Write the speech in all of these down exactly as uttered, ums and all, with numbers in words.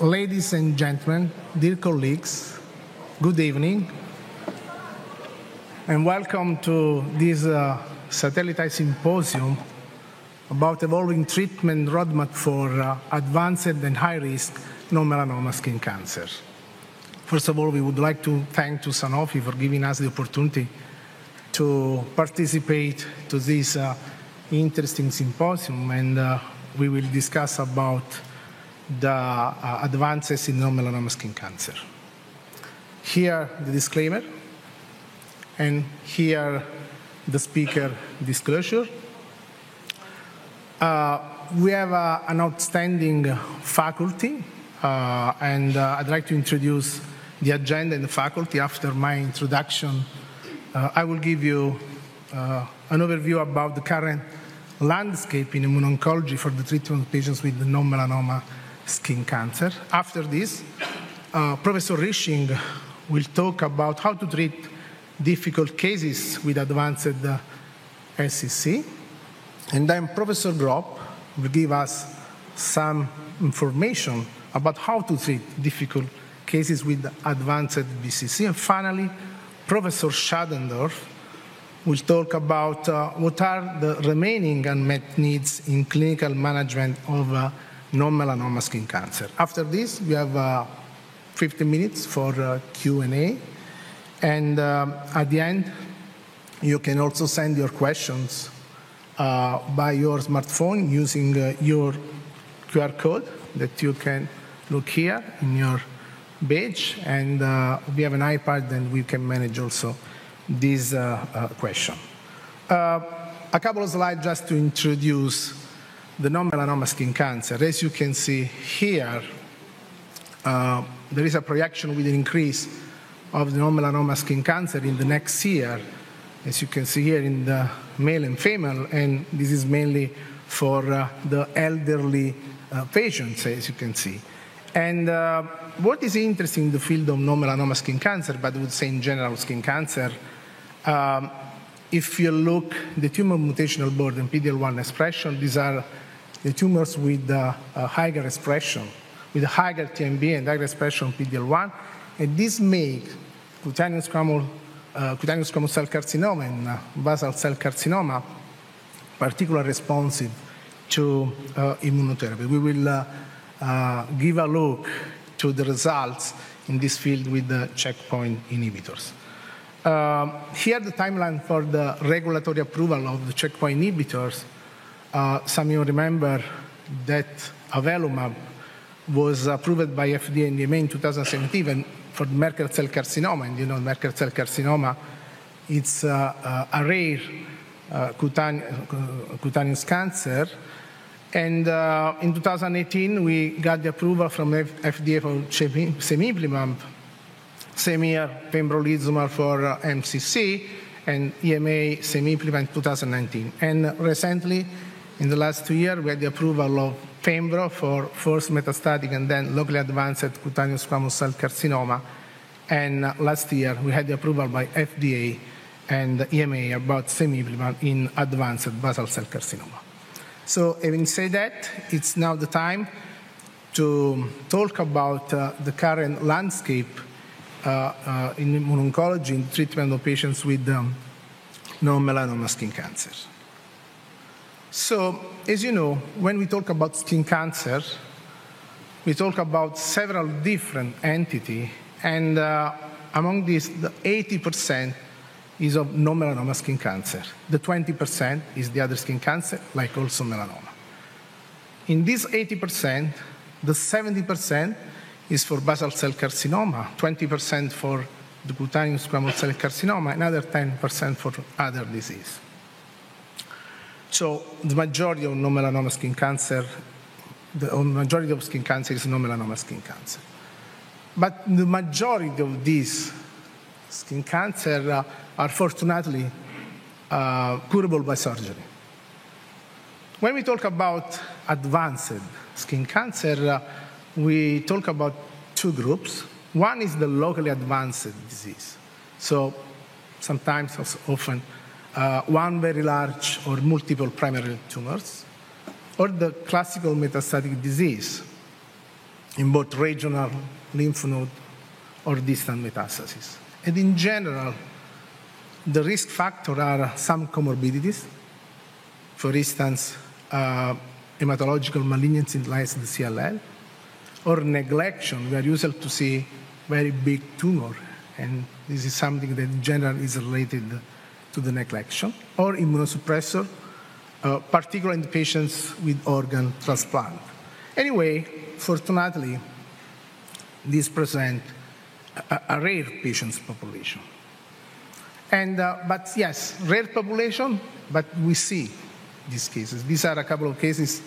Ladies and gentlemen, dear colleagues, good evening, and welcome to this uh, satellite symposium about evolving treatment roadmap for uh, advanced and high-risk non-melanoma skin cancer. First of all, we would like to thank to Sanofi for giving us the opportunity to participate to this uh, interesting symposium, and uh, we will discuss about the uh, advances in non-melanoma skin cancer. Here the disclaimer, and here the speaker disclosure. Uh, we have uh, an outstanding faculty, uh, and uh, I'd like to introduce the agenda and the faculty. After my introduction, uh, I will give you uh, an overview about the current landscape in immuno-oncology for the treatment of patients with non-melanoma skin cancer. After this, uh, Professor Rishing will talk about how to treat difficult cases with advanced uh, S C C. And then Professor Grob will give us some information about how to treat difficult cases with advanced B C C. And finally, Professor Schadendorf will talk about uh, what are the remaining unmet needs in clinical management of uh, non-melanoma skin cancer. After this, we have uh, fifteen minutes for uh, Q and A, and um, at the end, you can also send your questions uh, by your smartphone using uh, your Q R code that you can look here in your badge, and uh, we have an iPad, and we can manage also this uh, uh, question. Uh, a couple of slides just to introduce the non-melanoma skin cancer. As you can see here, uh, there is a projection with an increase of the non-melanoma skin cancer in the next year, as you can see here in the male and female, and this is mainly for uh, the elderly uh, patients, as you can see. And uh, what is interesting in the field of non-melanoma skin cancer, but I would say in general skin cancer, um, if you look at the tumor mutational burden and P D L one expression, these are the tumors with uh, a higher expression, with a higher T M B and higher expression P D L one, and this makes cutaneous squamous, uh, cutaneous squamous cell carcinoma and uh, basal cell carcinoma particularly responsive to uh, immunotherapy. We will uh, uh, give a look to the results in this field with the checkpoint inhibitors. Um, here the timeline for the regulatory approval of the checkpoint inhibitors. Uh, some of you remember that Avelumab was approved by F D A and E M A in two thousand seventeen for Merkel cell carcinoma. And you know, Merkel cell carcinoma, it's uh, uh, a rare uh, cutane cutaneous cancer. And uh, in two thousand eighteen, we got the approval from F FDA for semiplimab, same year, pembrolizumab for uh, M C C, and E M A semiplimab in two thousand nineteen. And recently, in the last two years, we had the approval of pembro for first metastatic and then locally advanced cutaneous squamous cell carcinoma. And uh, last year, we had the approval by F D A and E M A about semiplimab in advanced basal cell carcinoma. So having said that, it's now the time to talk about uh, the current landscape Uh, uh, in immuno-oncology in treatment of patients with um, non-melanoma skin cancer. So, as you know, when we talk about skin cancer, we talk about several different entities, and uh, among these, the eighty percent is of non-melanoma skin cancer. The twenty percent is the other skin cancer, like also melanoma. In this eighty percent, the seventy percent is for basal cell carcinoma, twenty percent for the cutaneous squamous cell carcinoma, another ten percent for other disease. So the majority of non-melanoma skin cancer, the majority of skin cancer is non-melanoma skin cancer. But the majority of these skin cancer uh, are fortunately uh, curable by surgery. When we talk about advanced skin cancer, uh, we talk about two groups. One is the locally advanced disease. So sometimes, often, uh, one very large or multiple primary tumors, or the classical metastatic disease. in both regional lymph node or distant metastasis. And in general, the risk factors are some comorbidities. For instance, uh, hematological malignancy like the C L L, or neglection. We are used to see very big tumor, and this is something that in general is related to the neglection, or immunosuppressor, uh, particularly in patients with organ transplant. Anyway, fortunately, these present a, a rare patients population. And, uh, but yes, rare population, but we see these cases. These are a couple of cases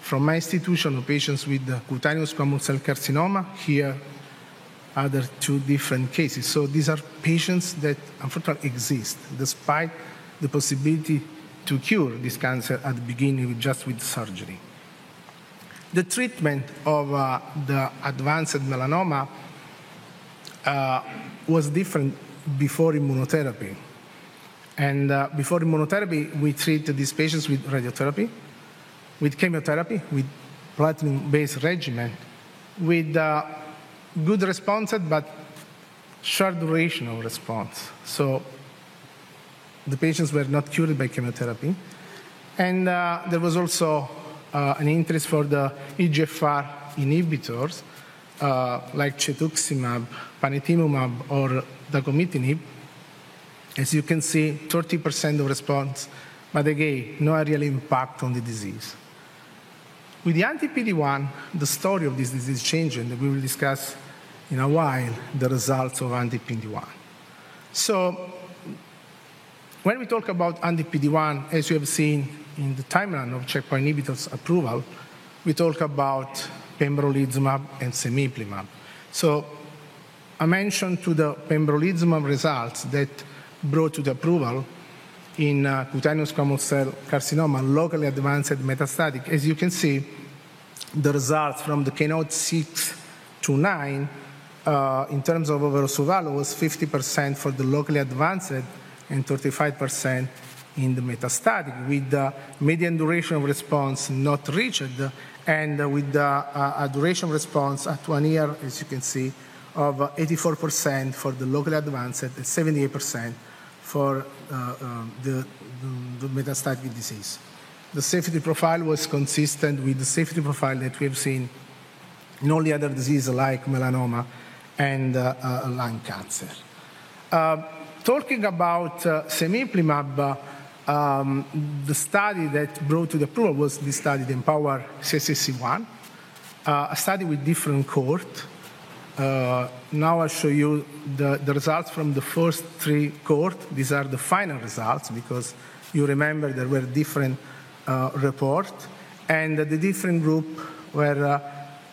from my institution of patients with cutaneous squamous cell carcinoma. Here, other two different cases. So these are patients that unfortunately exist, despite the possibility to cure this cancer at the beginning with just with surgery. The treatment of uh, the advanced melanoma uh, was different before immunotherapy. And uh, before immunotherapy, we treat these patients with radiotherapy, with chemotherapy, with platinum-based regimen, with uh, good responses, but short duration of response. So the patients were not cured by chemotherapy. And uh, there was also uh, an interest for the E G F R inhibitors, uh, like cetuximab, panitumumab, or dacomitinib. As you can see, thirty percent of response, but again, no real impact on the disease. With the anti P D one, the story of this disease changed, and we will discuss in a while the results of anti P D one. So when we talk about anti P D one, as you have seen in the timeline of checkpoint inhibitors approval, we talk about pembrolizumab and semiplimab. So I mentioned to the pembrolizumab results that brought to the approval in uh, cutaneous squamous cell carcinoma, locally advanced metastatic. As you can see, the results from the KEYNOTE six two nine uh, in terms of overall survival was fifty percent for the locally advanced and thirty-five percent in the metastatic, with the median duration of response not reached, and with the, uh, a duration response at one year, as you can see, of eighty-four percent for the locally advanced and seventy-eight percent for uh, uh, the, the, the metastatic disease. The safety profile was consistent with the safety profile that we have seen in all the other diseases like melanoma and uh, uh, lung cancer. Uh, talking about uh, semiplimab, uh, um, the study that brought to the approval was the study, the Empower C C C one, uh, a study with different cohorts. Uh, now I'll show you the, the results from the first three cohorts. These are the final results because you remember there were different uh, reports. And the different group were uh,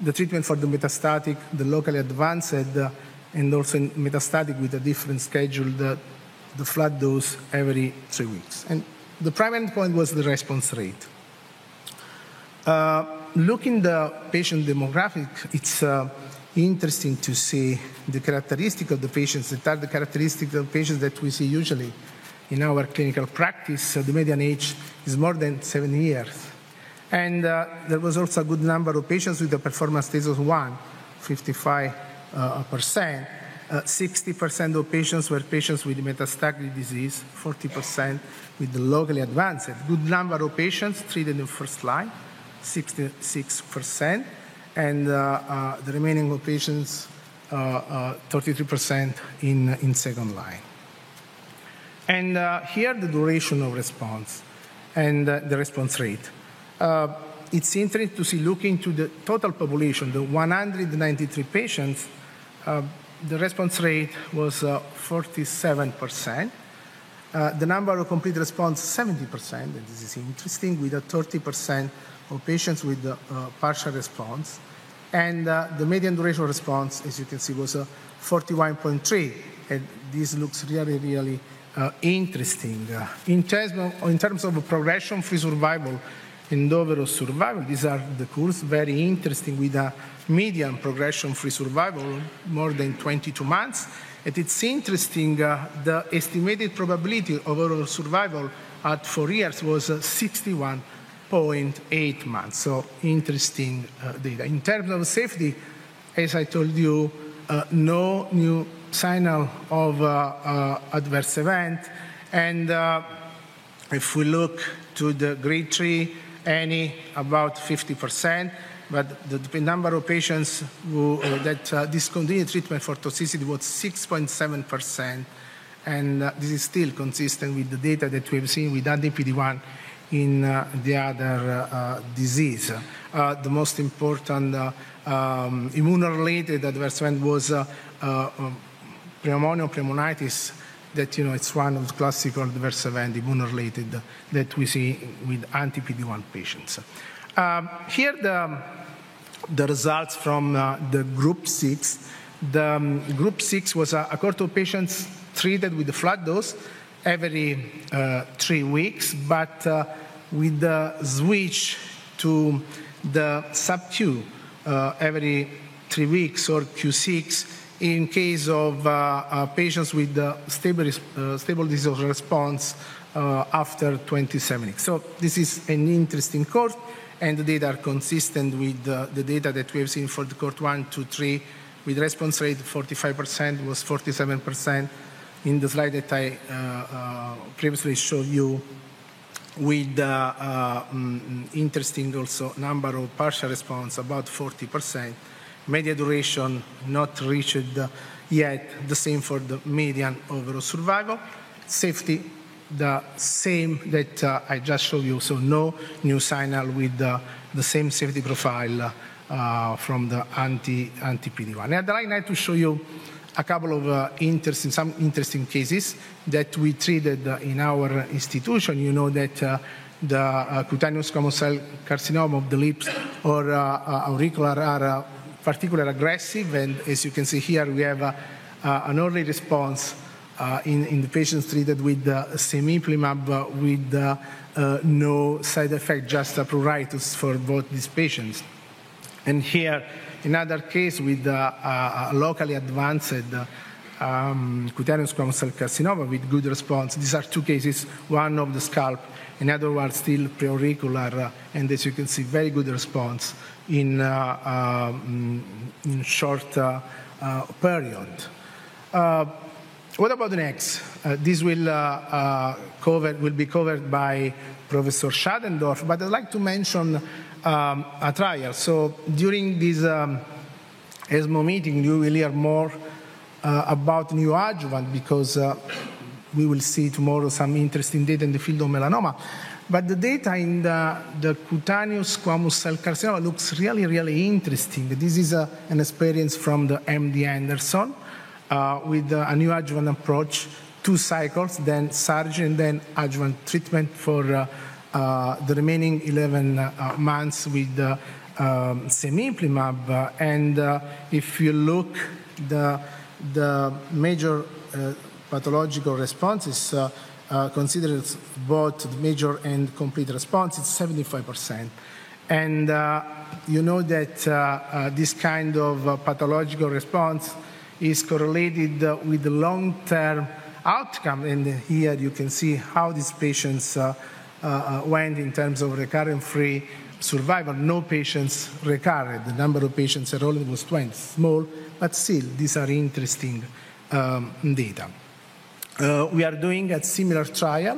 the treatment for the metastatic, the locally advanced, uh, and also in metastatic with a different schedule, the, the flat dose every three weeks. And the primary endpoint was the response rate. Uh, looking at the patient demographic, it's uh, interesting to see the characteristics of the patients that are the characteristics of patients that we see usually in our clinical practice. So the median age is more than seven years. And uh, there was also a good number of patients with a performance status one, fifty-five percent. Uh, sixty percent of patients were patients with metastatic disease, forty percent with the locally advanced. Good number of patients treated in first line, sixty-six percent. And uh, uh, the remaining of patients, thirty-three percent uh, uh, in, in second line. And uh, here, the duration of response and uh, the response rate. Uh, it's interesting to see, looking to the total population, the one hundred ninety-three patients, uh, the response rate was uh, forty-seven percent. Uh, the number of complete response, seventy percent, and this is interesting, with a thirty percent of patients with uh, uh, partial response. And uh, the median duration of response, as you can see, was uh, forty-one point three. And this looks really, really uh, interesting. Uh, in, terms of, in terms of progression-free survival and overall survival, these are the curves, very interesting, with a median progression-free survival more than twenty-two months. And it's interesting, uh, the estimated probability of overall survival at four years was uh, sixty-one percent. six point eight months, so interesting uh, data. In terms of safety, as I told you, uh, no new signal of uh, uh, adverse event, and uh, if we look to the grade three, any about fifty percent, but the, the number of patients who, uh, that uh, discontinued treatment for toxicity was six point seven percent, and uh, this is still consistent with the data that we have seen with anti P D one in uh, the other uh, uh, disease. Uh, the most important uh, um, immune-related adverse event was uh, uh, pneumonia, pneumonitis, that, you know, it's one of the classical adverse events, immune-related, that we see with anti P D one patients. Um, here the, the results from uh, the group six. The um, group six was a, a cohort of patients treated with the flat dose every uh, three weeks, but uh, with the switch to the sub Q uh, every three weeks or Q six in case of uh, uh, patients with uh, stable, uh, stable disease response uh, after twenty-seven weeks. So this is an interesting cohort, and the data are consistent with uh, the data that we have seen for the cohort one, two, three, with response rate forty-five percent, was forty-seven percent in the slide that I uh, uh, previously showed you, with uh, uh, um, interesting also number of partial response, about forty percent. Median duration not reached uh, yet, the same for the median overall survival. Safety, the same that uh, I just showed you, so no new signal with uh, the same safety profile uh, from the anti P D one. I'd like now to show you a couple of uh, interesting, some interesting cases that we treated uh, in our institution. You know that uh, the uh, cutaneous squamous cell carcinoma of the lips or uh, auricular are uh, particularly aggressive, and as you can see here, we have uh, uh, an early response Uh, in, in the patients treated with uh, semiplimab uh, with uh, uh, no side effect, just a pruritus for both these patients. And here, another case with uh, uh, locally advanced uh, um, cutaneous squamous cell carcinoma with good response. These are two cases, one of the scalp, another one still preauricular, uh, and as you can see, very good response in, uh, uh, in short uh, uh, period. Uh, What about the next? Uh, this will, uh, uh, cover, will be covered by Professor Schadendorf, but I'd like to mention um, a trial. So during this um, ESMO meeting, you will hear more uh, about neoadjuvant, because uh, we will see tomorrow some interesting data in the field of melanoma. But the data in the, the cutaneous squamous cell carcinoma looks really, really interesting. This is a, an experience from the M D Anderson, Uh, with uh, a new adjuvant approach, two cycles, then surgery, and then adjuvant treatment for uh, uh, the remaining eleven uh, months with uh, um, semiplimab. Uh, and uh, if you look, the, the major uh, pathological responses uh, uh, considered both major and complete response, it's seventy-five percent. And uh, you know that uh, uh, this kind of uh, pathological response is correlated uh, with the long-term outcome, and here you can see how these patients uh, uh, went in terms of recurrent-free survival. No patients recurred. The number of patients enrolled was twenty, small, but still, these are interesting um, data. Uh, we are doing a similar trial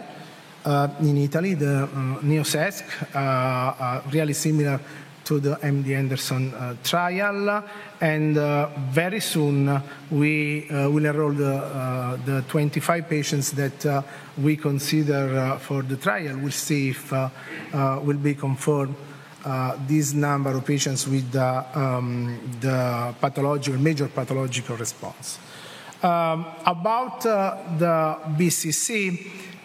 uh, in Italy, the um, NEO-SESC, uh, uh, really similar to the M D Anderson uh, trial, and uh, very soon we uh, will enroll the, uh, the twenty-five patients that uh, we consider uh, for the trial. We'll see if uh, uh, will be confirmed uh, this number of patients with uh, um, the pathological, major pathological response. Um, about uh, the B C C,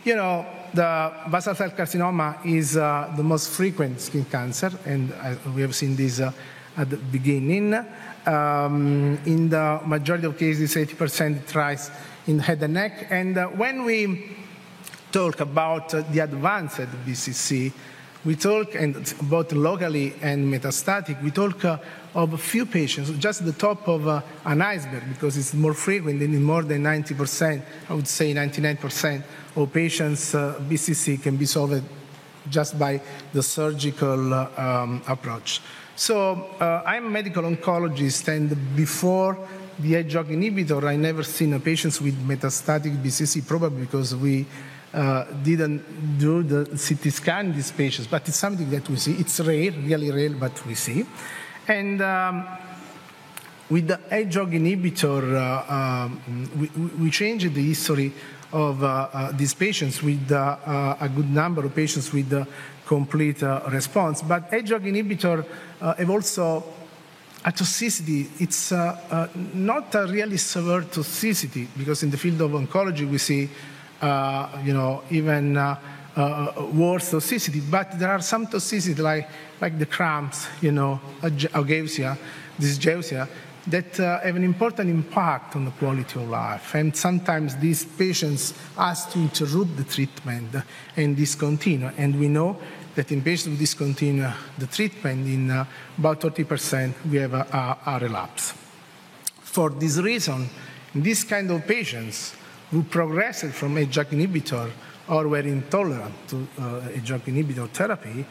you know, the basal cell carcinoma is uh, the most frequent skin cancer, and uh, we have seen this uh, at the beginning. Um, in the majority of cases, eighty percent rise in head and neck. And uh, when we talk about uh, the advanced B C C, we talk, and both locally and metastatic, we talk uh, of a few patients, just the top of uh, an iceberg, because it's more frequent, and in more than ninety percent, I would say ninety-nine percent of patients, uh, B C C can be solved just by the surgical um, approach. So uh, I'm a medical oncologist, and before the Hedgehog inhibitor, I never seen a patients with metastatic B C C, probably because we uh, didn't do the C T scan in these patients, but it's something that we see. It's rare, really rare, but we see. And um, with the Hedgehog inhibitor, uh, um, we, we changed the history of uh, uh, these patients with uh, uh, a good number of patients with uh, complete uh, response. But Hedgehog inhibitor uh, have also a toxicity. It's uh, uh, not a really severe toxicity, because in the field of oncology we see, uh, you know, even uh, uh, worse toxicity. But there are some toxicity like like the cramps, you know, ageusia, dysgeusia, that uh, have an important impact on the quality of life. And sometimes these patients ask to interrupt the treatment and discontinue. And we know that in patients who discontinue the treatment, in uh, about thirty percent, we have a, a, a relapse. For this reason, in this kind of patients who progressed from a Hedgehog inhibitor or were intolerant to uh, a Hedgehog inhibitor therapy,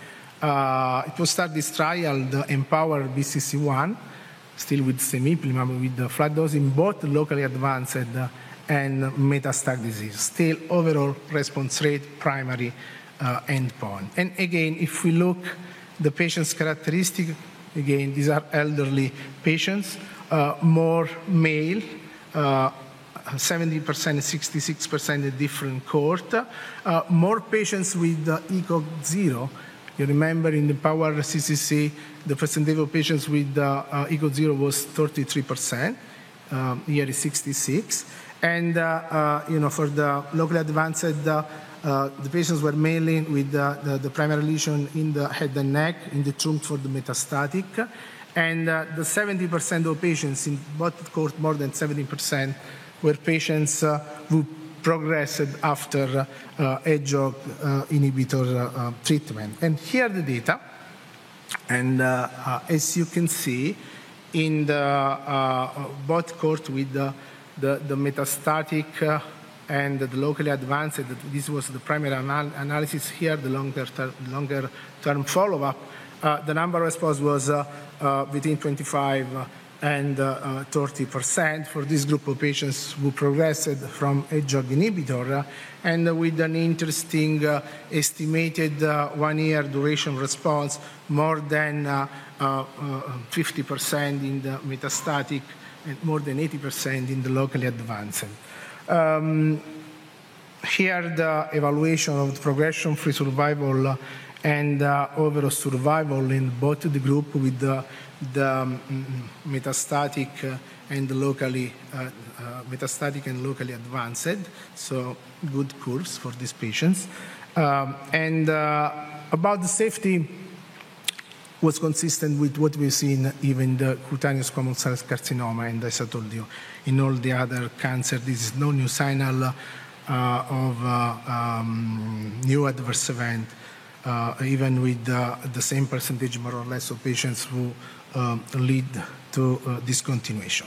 uh, it was started this trial, the Empower B C C one, still with semiplimab, with the flat dose in both locally advanced and metastatic disease. Still, overall response rate, primary uh, endpoint. And again, if we look the patient's characteristic, again, these are elderly patients, uh, more male, uh, seventy percent, sixty-six percent a different cohort, uh, more patients with uh, E C O G zero. You remember in the Empower C C C, the percentage of patients with uh, uh, E C O G zero was thirty-three percent. Um, here is sixty-six. And, uh, uh, you know, for the locally advanced, uh, uh, the patients were mainly with uh, the, the primary lesion in the head and neck, in the trunk for the metastatic. And uh, the seventy percent of patients in both cohort, more than seventy percent, were patients uh, who progressed after uh, Hedgehog uh, inhibitor uh, uh, treatment. And here are the data. And uh, uh, as you can see, in the uh, both cohort with the, the, the metastatic uh, and the locally advanced, this was the primary anal analysis here, the longer, ter longer term follow-up, uh, the number of responses was uh, uh, between twenty-five uh, and uh, thirty percent for this group of patients who progressed from Hedgehog inhibitor, uh, and uh, with an interesting uh, estimated uh, one-year duration response, more than uh, uh, fifty percent in the metastatic and more than eighty percent in the locally advanced. Um, here the evaluation of the progression-free survival uh, and uh, overall survival in both the group with the, the um, metastatic uh, and locally uh, uh, metastatic and locally advanced, so good curves for these patients. Um, and uh, about the safety was consistent with what we've seen even the cutaneous squamous cell carcinoma, and as I told you, in all the other cancer, this is no new signal uh, of uh, um, new adverse event. Uh, even with uh, the same percentage, more or less, of patients who um, lead to uh, discontinuation.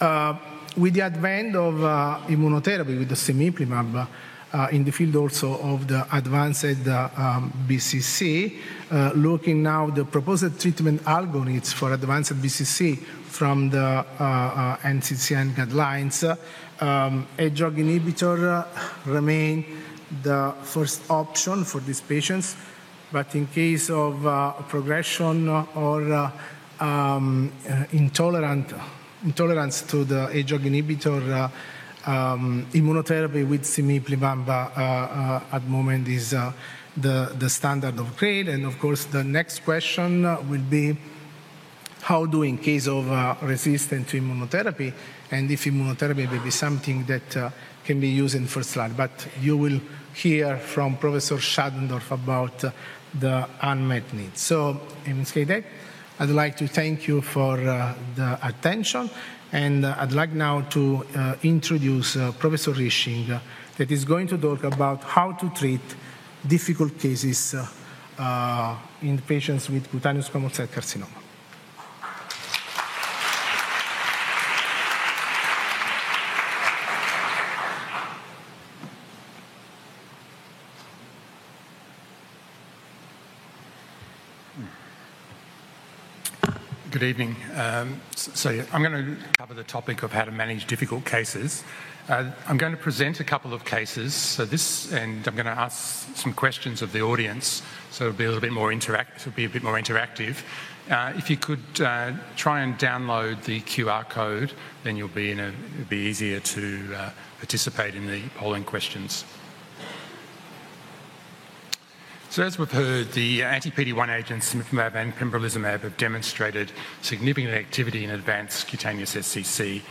Uh, with the advent of uh, immunotherapy with the semiplimab, uh, in the field also of the advanced uh, um, B C C, uh, looking now the proposed treatment algorithms for advanced B C C from the uh, uh, N C C N guidelines, uh, um, Hedgehog inhibitor uh, remain the first option for these patients, but in case of uh, progression or uh, um, uh, intolerant, intolerance to the Hedgehog inhibitor, uh, um, immunotherapy with semiplimab uh, uh, at moment is uh, the, the standard of care. And of course, the next question will be how do in case of uh, resistance to immunotherapy, and if immunotherapy may be something that uh, can be used in first line. But you will hear from Professor Schadendorf about uh, the unmet needs. So, I'd like to thank you for uh, the attention, and uh, I'd like now to uh, introduce uh, Professor Risching, uh, that is going to talk about how to treat difficult cases uh, uh, in patients with cutaneous squamous cell carcinoma. Good evening. Um, so I'm going to cover the topic of how to manage difficult cases. Uh, I'm going to present a couple of cases. So this, and I'm going to ask some questions of the audience. So it'll be a little bit more interact. It'll be a bit more interactive. Uh, if you could uh, try and download the Q R code, then you'll be in a. It'll be easier to uh, participate in the polling questions. So as we've heard, the anti-P D one agents, semiplimab and pembrolizumab, have demonstrated significant activity in advanced cutaneous S C C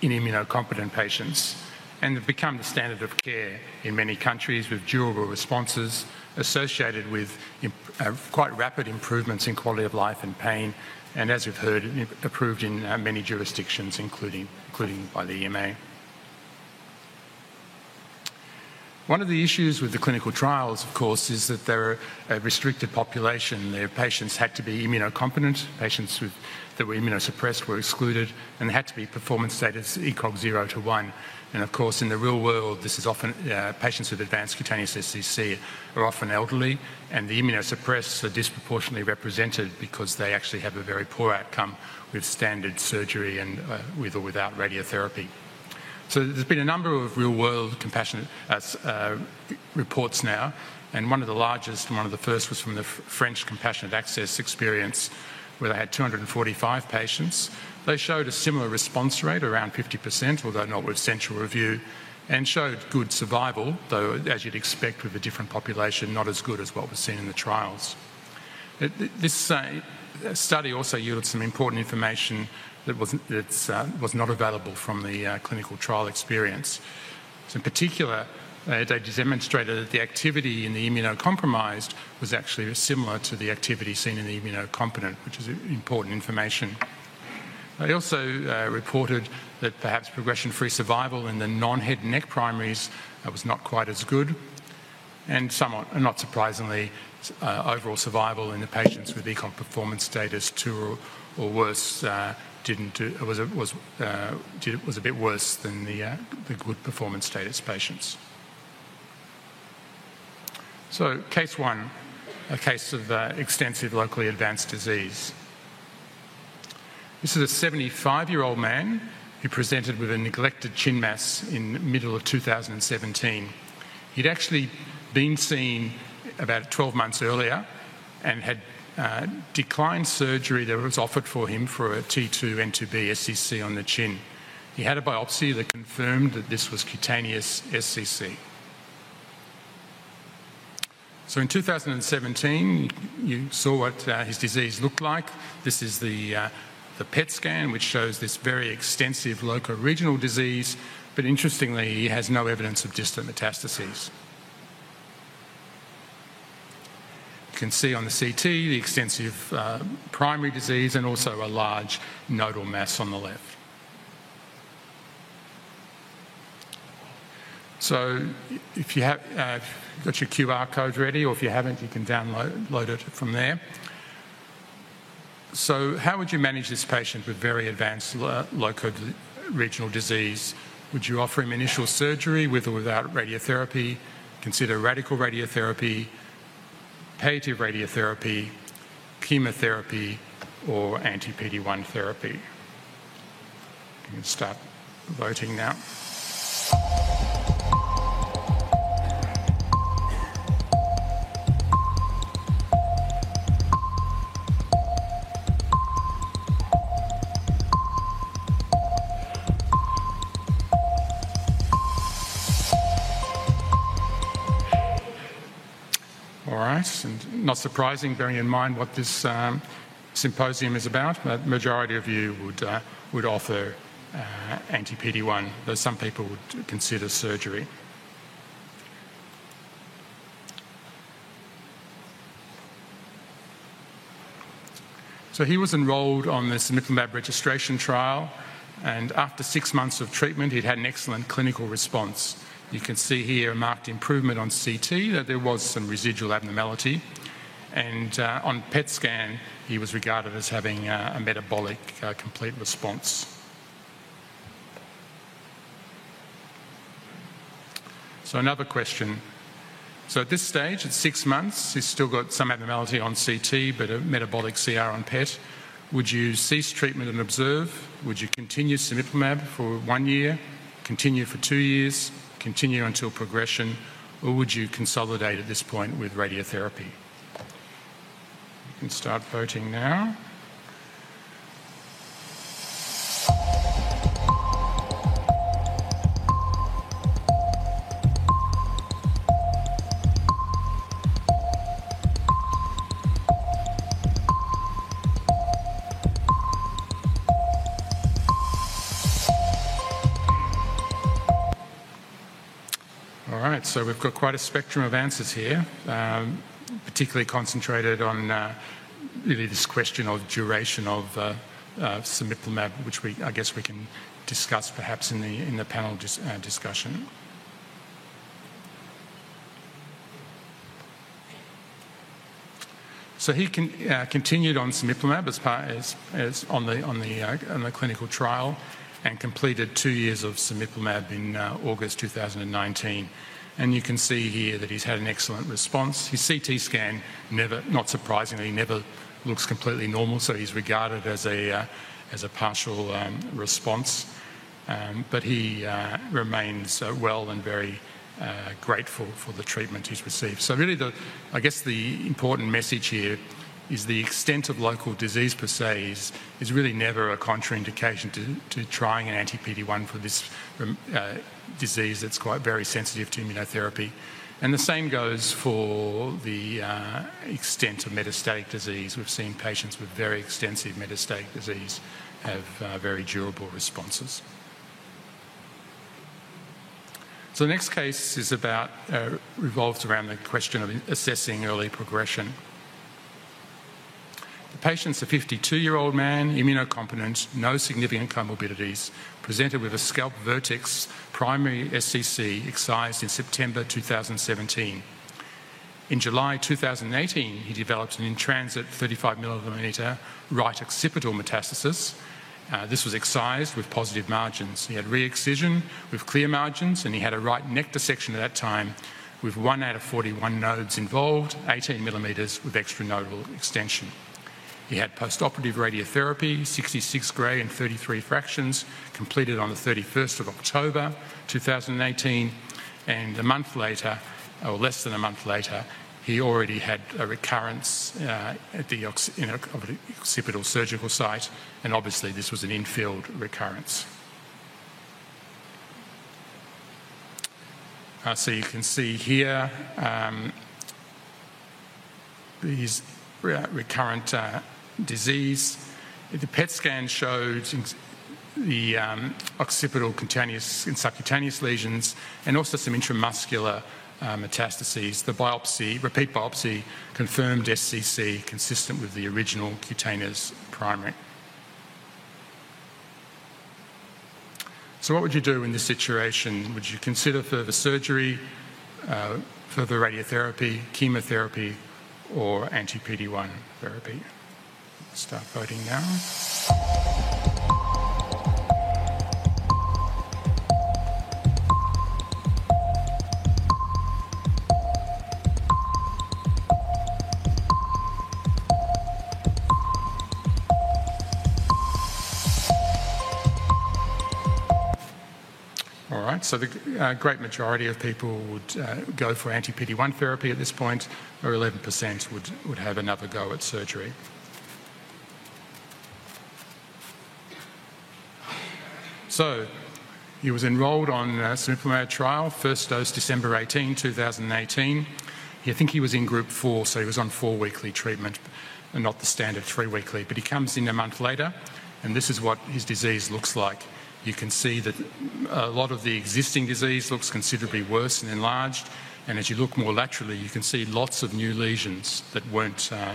in immunocompetent patients, and have become the standard of care in many countries with durable responses associated with imp- uh, quite rapid improvements in quality of life and pain, and as we've heard, approved in uh, many jurisdictions, including, including by the E M A. One of the issues with the clinical trials, of course, is that they're a restricted population. Their patients had to be immunocompetent, patients with, that were immunosuppressed were excluded, and they had to be performance status ECOG zero to one. And of course, in the real world, this is often uh, patients with advanced cutaneous S C C are often elderly, and the immunosuppressed are disproportionately represented because they actually have a very poor outcome with standard surgery and uh, with or without radiotherapy. So there's been a number of real-world compassionate uh, uh, reports now, and one of the largest and one of the first was from the French compassionate access experience, where they had two hundred forty-five patients. They showed a similar response rate, around fifty percent, although not with central review, and showed good survival, though, as you'd expect with a different population, not as good as what was seen in the trials. This uh, study also yielded some important information that was, that's, uh, was not available from the uh, clinical trial experience. So in particular, uh, they demonstrated that the activity in the immunocompromised was actually similar to the activity seen in the immunocompetent, which is important information. They also uh, reported that perhaps progression-free survival in the non-head and neck primaries uh, was not quite as good, and somewhat, not surprisingly, uh, overall survival in the patients with ECOG performance status two or, or worse uh, didn't do, was a, was uh, did, was a bit worse than the uh, the good performance status patients. So case one, a case of uh, extensive locally advanced disease. This is a seventy-five-year-old man who presented with a neglected chin mass in the middle of two thousand seventeen. He'd actually been seen about twelve months earlier and had Uh, declined surgery that was offered for him for a T two N two B S C C on the chin. He had a biopsy that confirmed that this was cutaneous S C C. So in two thousand seventeen, you saw what uh, his disease looked like. This is the, uh, the P E T scan, which shows this very extensive locoregional disease, but interestingly, he has no evidence of distant metastases. You can see on the C T the extensive uh, primary disease and also a large nodal mass on the left. So if you have uh, got your Q R code ready, or if you haven't, you can download load it from there. So how would you manage this patient with very advanced lo- locoregional disease? Would you offer him initial surgery with or without radiotherapy, consider radical radiotherapy, palliative radiotherapy, chemotherapy, or anti-P D one therapy? You can start voting now. And not surprising, bearing in mind what this um, symposium is about, the majority of you would uh, would offer uh, anti-P D one, though some people would consider surgery. So he was enrolled on the semiplimab registration trial, and after six months of treatment, he'd had an excellent clinical response. You can see here a marked improvement on C T, that there was some residual abnormality. And uh, on P E T scan, he was regarded as having uh, a metabolic uh, complete response. So another question. So at this stage, at six months, he's still got some abnormality on C T, but a metabolic C R on P E T. Would you cease treatment and observe? Would you continue semiplimab for one year, continue for two years, continue until progression, or would you consolidate at this point with radiotherapy? You can start voting now. So we've got quite a spectrum of answers here, um, particularly concentrated on uh, really this question of duration of uh, uh, semiplimab, which we, I guess we can discuss perhaps in the, in the panel dis uh, discussion. So he con uh, continued on semiplimab as part as, as on the on the uh, on the clinical trial, and completed two years of semiplimab in uh, August two thousand nineteen. And you can see here that he's had an excellent response. His C T scan, never, not surprisingly, never looks completely normal, so he's regarded as a, uh, as a partial um, response. Um, but he uh, remains uh, well and very uh, grateful for the treatment he's received. So really, the, I guess the important message here is the extent of local disease per se is, is really never a contraindication to, to trying an anti P D one for this uh, disease that's quite very sensitive to immunotherapy. And the same goes for the uh, extent of metastatic disease. We've seen patients with very extensive metastatic disease have uh, very durable responses. So the next case is about, uh, revolves around the question of assessing early progression. The patient's a fifty-two-year-old man, immunocompetent, no significant comorbidities, presented with a scalp vertex primary S C C excised in September two thousand seventeen. In July two thousand eighteen, he developed an in-transit thirty-five millimeter right occipital metastasis. Uh, this was excised with positive margins. He had re-excision with clear margins, and he had a right neck dissection at that time with one out of forty-one nodes involved, eighteen millimeters with extranodal extension. He had post-operative radiotherapy, sixty-six grey and thirty-three fractions, completed on the thirty-first of October two thousand eighteen. And a month later, or less than a month later, he already had a recurrence uh, at the in a, of an occipital surgical site. And obviously, this was an in-field recurrence. Uh, so you can see here um, these re recurrent uh, disease. The P E T scan showed the um, occipital cutaneous and subcutaneous lesions and also some intramuscular uh, metastases. The biopsy, repeat biopsy, confirmed S C C consistent with the original cutaneous primary. So what would you do in this situation? Would you consider further surgery, uh, further radiotherapy, chemotherapy, or anti P D one therapy? Start voting now. All right, so the uh, great majority of people would uh, go for anti P D one therapy at this point, or eleven percent would, would have another go at surgery. So he was enrolled on a semiplimab trial, first dose December eighteenth two thousand eighteen. I think he was in group four, so he was on four weekly treatment, and not the standard three weekly. But he comes in a month later, and this is what his disease looks like. You can see that a lot of the existing disease looks considerably worse and enlarged. And as you look more laterally, you can see lots of new lesions that weren't uh,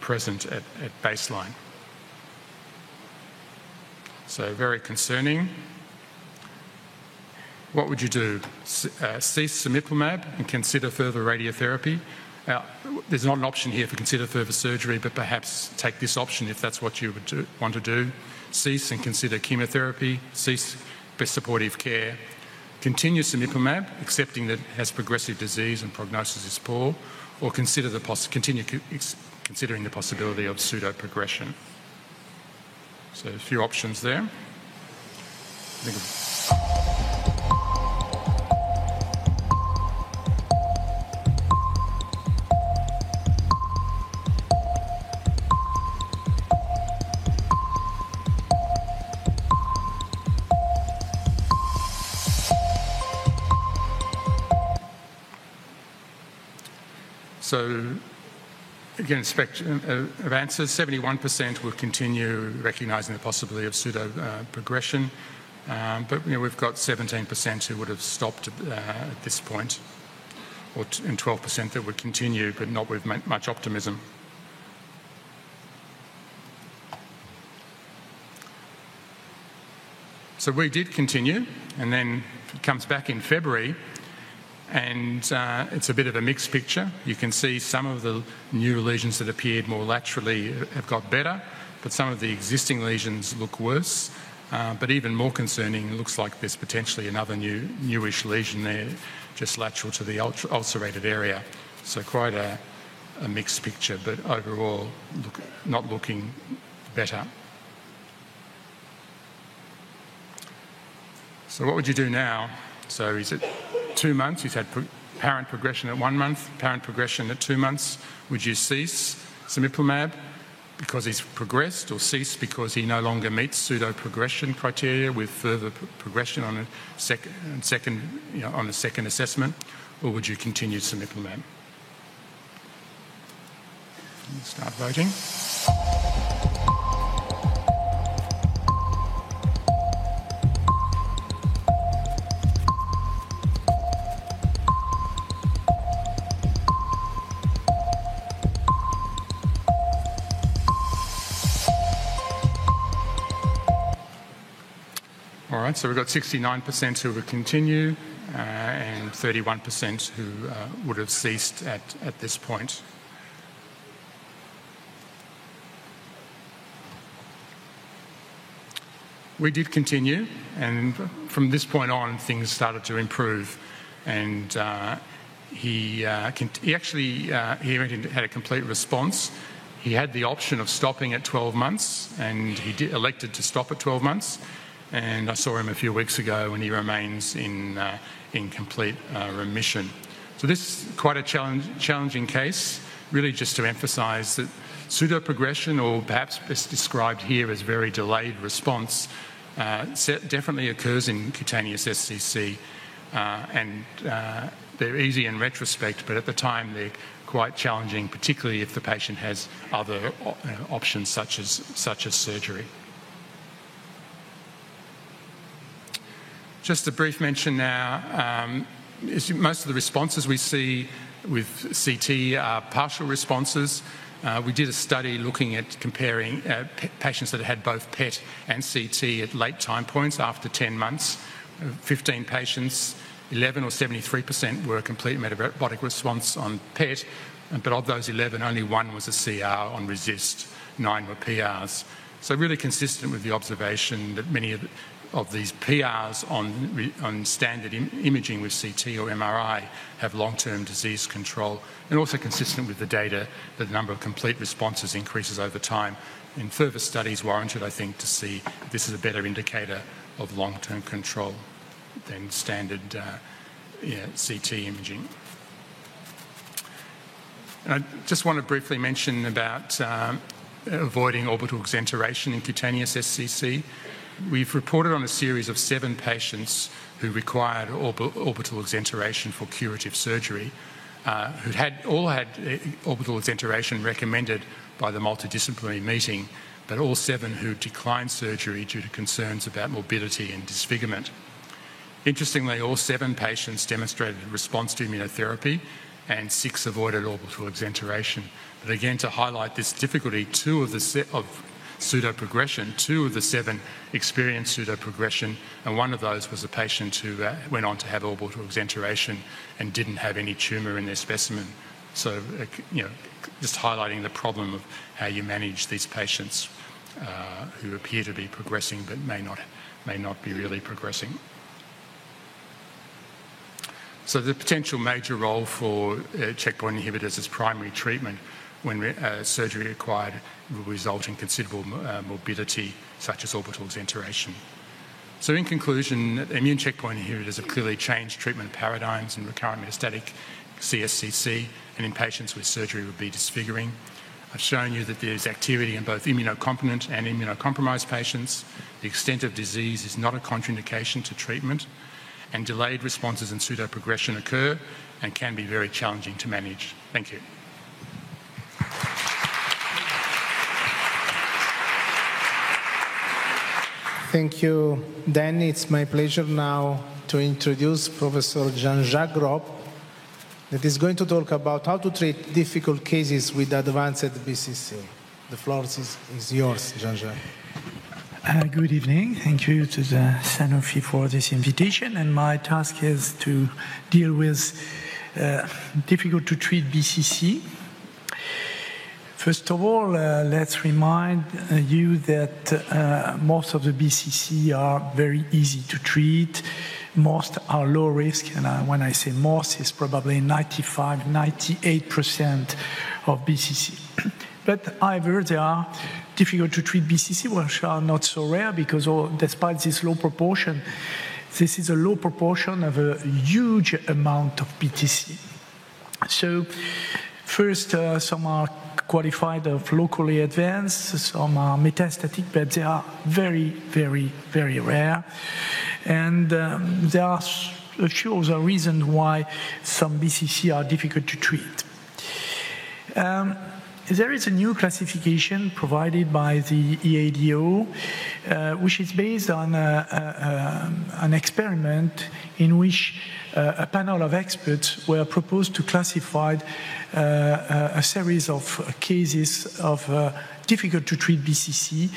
present at, at baseline. So very concerning. What would you do? Uh, cease semiplimab and consider further radiotherapy. Uh, there's not an option here for consider further surgery, but perhaps take this option if that's what you would do, want to do. Cease and consider chemotherapy, cease best supportive care. Continue semiplimab, accepting that it has progressive disease and prognosis is poor, or consider the poss continue considering the possibility of pseudoprogression. So a few options there. I think of So, again, spectrum of answers, seventy-one percent will continue recognising the possibility of pseudo-progression, uh, um, but you know, we've got seventeen percent who would have stopped uh, at this point, or t and twelve percent that would continue, but not with much optimism. So we did continue, and then it comes back in February, and uh, it's a bit of a mixed picture. You can see some of the new lesions that appeared more laterally have got better, but some of the existing lesions look worse. Uh, but even more concerning, it looks like there's potentially another new, newish lesion there, just lateral to the ulcerated area. So quite a, a mixed picture, but overall look, not looking better. So what would you do now? So is it two months, he's had pro apparent progression at one month, apparent progression at two months. Would you cease semiplimab because he's progressed, or cease because he no longer meets pseudo-progression criteria with further pro progression on a sec second, you know, on a second assessment, or would you continue semiplimab? Start voting. So we've got sixty-nine percent who would continue uh, and thirty-one percent who uh, would have ceased at, at this point. We did continue, and from this point on things started to improve, and uh, he, uh, he actually uh, he went into, had a complete response. He had the option of stopping at twelve months, and he did, elected to stop at twelve months. And I saw him a few weeks ago, and he remains in, uh, in complete uh, remission. So this is quite a challenge, challenging case, really just to emphasise that pseudoprogression, or perhaps best described here as very delayed response, uh, definitely occurs in cutaneous S C C, uh, and uh, they're easy in retrospect, but at the time they're quite challenging, particularly if the patient has other op options such as, such as surgery. Just a brief mention now, um, is most of the responses we see with C T are partial responses. Uh, we did a study looking at comparing uh, patients that had both P E T and C T at late time points after ten months. fifteen patients, eleven or seventy-three percent were a complete metabolic response on P E T, but of those eleven, only one was a C R on RECIST, nine were P Rs. So really consistent with the observation that many of the of these P Rs on, on standard im imaging with C T or M R I have long-term disease control, and also consistent with the data that the number of complete responses increases over time. And further studies warranted, I think, to see if this is a better indicator of long-term control than standard uh, yeah, C T imaging. And I just want to briefly mention about um, avoiding orbital exenteration in cutaneous S C C. We've reported on a series of seven patients who required orb- orbital exenteration for curative surgery, uh, who had all had uh, orbital exenteration recommended by the multidisciplinary meeting, but all seven who declined surgery due to concerns about morbidity and disfigurement. Interestingly, all seven patients demonstrated a response to immunotherapy, and six avoided orbital exenteration. But again, to highlight this difficulty, two of the set of pseudoprogression. Two of the seven experienced pseudoprogression, and one of those was a patient who uh, went on to have orbital exenteration and didn't have any tumour in their specimen. So, uh, you know, just highlighting the problem of how you manage these patients uh, who appear to be progressing but may not, may not be really progressing. So the potential major role for uh, checkpoint inhibitors as primary treatment when re uh, surgery required will result in considerable uh, morbidity, such as orbital exenteration. So in conclusion, immune checkpoint inhibitors have clearly changed treatment paradigms in recurrent metastatic C S C C, and in patients where surgery would be disfiguring. I've shown you that there's activity in both immunocompetent and immunocompromised patients. The extent of disease is not a contraindication to treatment, and delayed responses and pseudoprogression occur and can be very challenging to manage. Thank you. Thank you, Dan. It's my pleasure now to introduce Professor Jean-Jacques Grob, that is going to talk about how to treat difficult cases with advanced B C C. The floor is, is yours, Jean-Jacques. Uh, good evening. Thank you to the Sanofi for this invitation. And my task is to deal with uh, difficult to treat B C C. First of all, uh, let's remind uh, you that uh, most of the B C C are very easy to treat. Most are low risk, and I, when I say most, it's probably ninety-five, ninety-eight percent of B C C. But however, there are difficult to treat B C C, which are not so rare, because all, despite this low proportion, this is a low proportion of a huge amount of B T C. So first, uh, some are qualified of locally advanced, some are metastatic, but they are very, very, very rare. And um, there are a few other reasons why some B C C are difficult to treat. Um, there is a new classification provided by the E A D O, uh, which is based on a, a, a, an experiment in which uh, a panel of experts were proposed to classify uh, a series of cases of uh, difficult to treat B C C,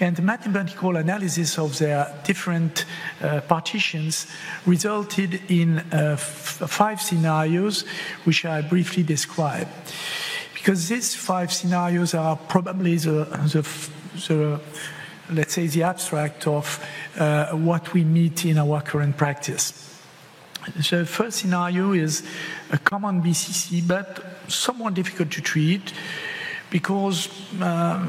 and the mathematical analysis of their different uh, partitions resulted in uh, five scenarios, which I briefly describe. Because these five scenarios are probably the, the, the let's say, the abstract of uh, what we meet in our current practice. So the first scenario is a common B C C, but somewhat difficult to treat, because uh,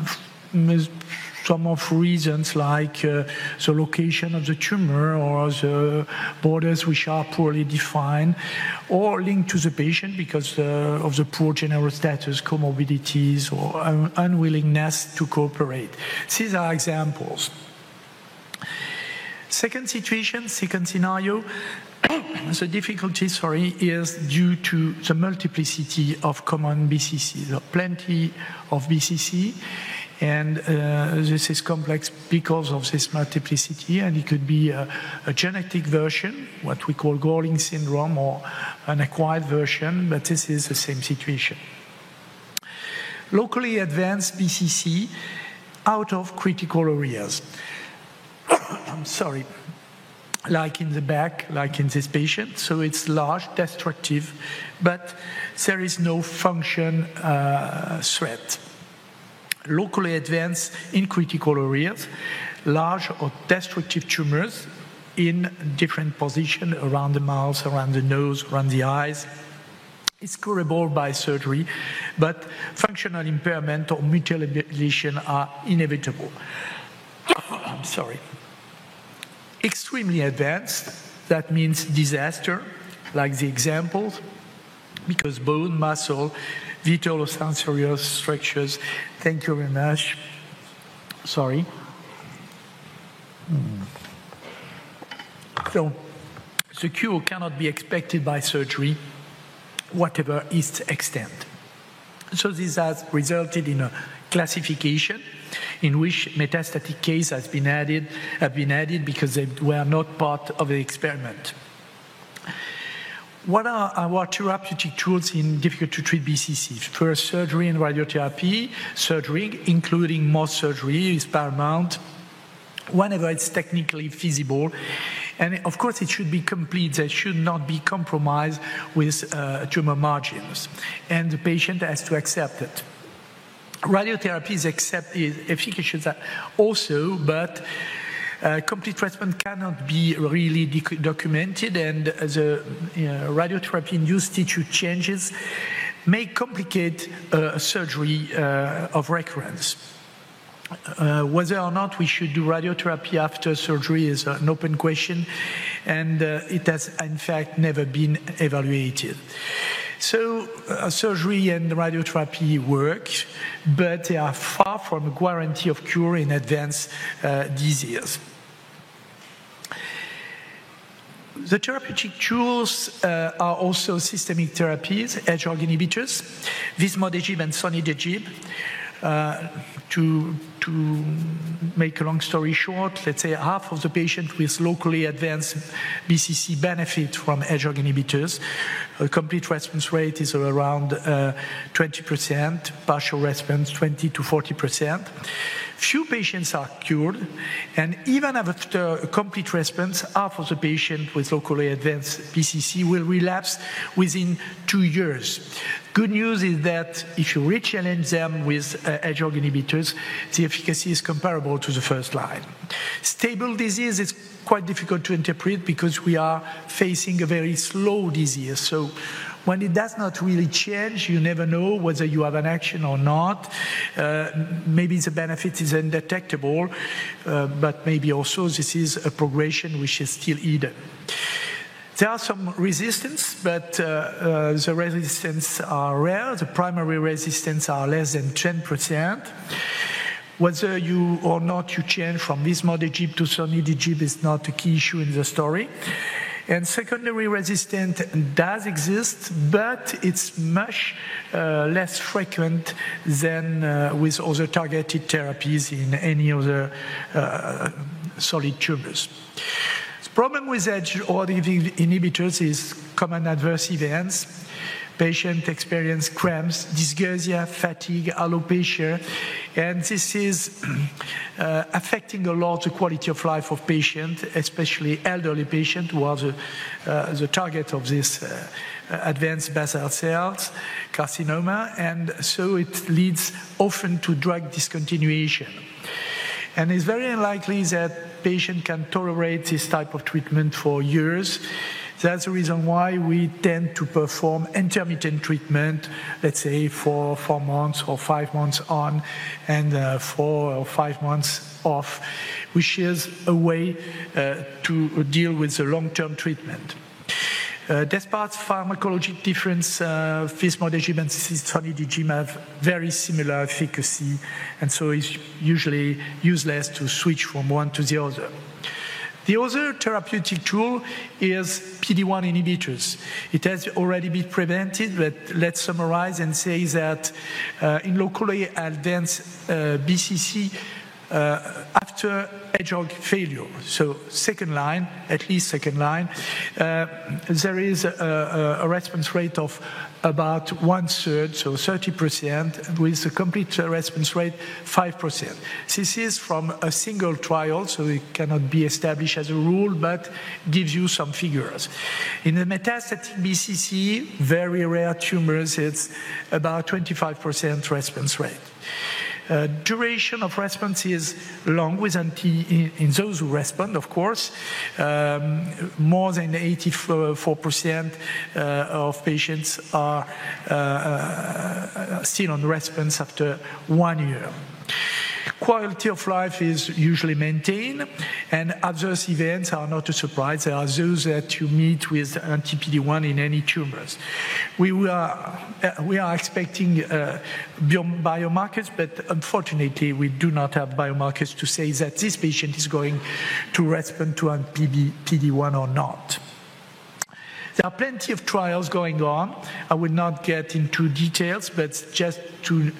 some of reasons like uh, the location of the tumor or the borders which are poorly defined, or linked to the patient because uh, of the poor general status, comorbidities, or un unwillingness to cooperate. These are examples. Second situation, second scenario, the difficulty, sorry, is due to the multiplicity of common B C C. There are plenty of B C C, and uh, this is complex because of this multiplicity, and it could be a, a genetic version, what we call Gorlin syndrome, or an acquired version, but this is the same situation. Locally advanced B C C out of critical areas. I'm sorry, like in the back, like in this patient. So it's large, destructive, but there is no function uh, threat. Locally advanced in critical areas, large or destructive tumors in different positions around the mouth, around the nose, around the eyes. It's curable by surgery, but functional impairment or mutilation are inevitable. I'm sorry. Extremely advanced, that means disaster, like the examples, because bone, muscle, vital or sensory structures. Thank you very much. Sorry. So, the cure cannot be expected by surgery, whatever its extent. So this has resulted in a classification in which metastatic case has been added, have been added because they were not part of the experiment. What are our therapeutic tools in difficult-to-treat B C C? First, surgery and radiotherapy. Surgery, including most surgery, is paramount whenever it's technically feasible. And, of course, it should be complete. There should not be compromise with uh, tumor margins. And the patient has to accept it. Radiotherapy is, accept, is efficacious also, but uh, complete treatment cannot be really documented, and the uh, radiotherapy-induced tissue changes may complicate uh, surgery uh, of recurrence. Uh, whether or not we should do radiotherapy after surgery is an open question, and uh, it has in fact never been evaluated. So uh, surgery and radiotherapy work, but they are far from a guarantee of cure in advanced uh, disease. The therapeutic tools uh, are also systemic therapies, Hedgehog inhibitors, Vismodegib and Sonidegib. Uh, to, to make a long story short, let's say half of the patients with locally advanced B C C benefit from Hedgehog inhibitors. A complete response rate is around uh, twenty percent, partial response twenty to forty percent. Few patients are cured, and even after a complete response, half of the patients with locally advanced B C C will relapse within two years. Good news is that if you re-challenge them with uh, Hedgehog inhibitors, the efficacy is comparable to the first line. Stable disease is quite difficult to interpret because we are facing a very slow disease. So when it does not really change, you never know whether you have an action or not. Uh, maybe the benefit is undetectable, uh, but maybe also this is a progression which is still hidden. There are some resistance, but uh, uh, the resistance are rare. The primary resistance are less than ten percent. Whether you or not you change from Vismodegib to Sonidegib is not a key issue in the story. And secondary resistance does exist, but it's much uh, less frequent than uh, with other targeted therapies in any other uh, solid tumors. The problem with Hedgehog inhibitors is common adverse events. Patients experience cramps, dysgeusia, fatigue, alopecia, and this is uh, affecting a lot the quality of life of patients, especially elderly patients who are the, uh, the target of this uh, advanced basal cells carcinoma, and so it leads often to drug discontinuation. And it's very unlikely that patients can tolerate this type of treatment for years. That's the reason why we tend to perform intermittent treatment, let's say for four months or five months on and uh, four or five months off, which is a way uh, to deal with the long-term treatment. Uh, despite pharmacologic difference, uh, Vismodegib and Sonidegib have very similar efficacy, and so it's usually useless to switch from one to the other. The other therapeutic tool is P D one inhibitors. It has already been presented, but let's summarize and say that uh, in locally advanced uh, B C C, Uh, after Hedgehog failure, so second line, at least second line, uh, there is a, a response rate of about one-third, so thirty percent, with a complete response rate, five percent. This is from a single trial, so it cannot be established as a rule, but gives you some figures. In the metastatic B C C, very rare tumors, it's about twenty-five percent response rate. Uh, duration of response is long with anti in, in those who respond, of course. Um, more than eighty-four percent uh, of patients are uh, uh, still on response after one year. Quality of life is usually maintained, and adverse events are not a surprise. There are those that you meet with anti P D one in any tumors. We are, we are expecting uh, biomarkers, but unfortunately we do not have biomarkers to say that this patient is going to respond to anti P D one or not. There are plenty of trials going on. I will not get into details, but just to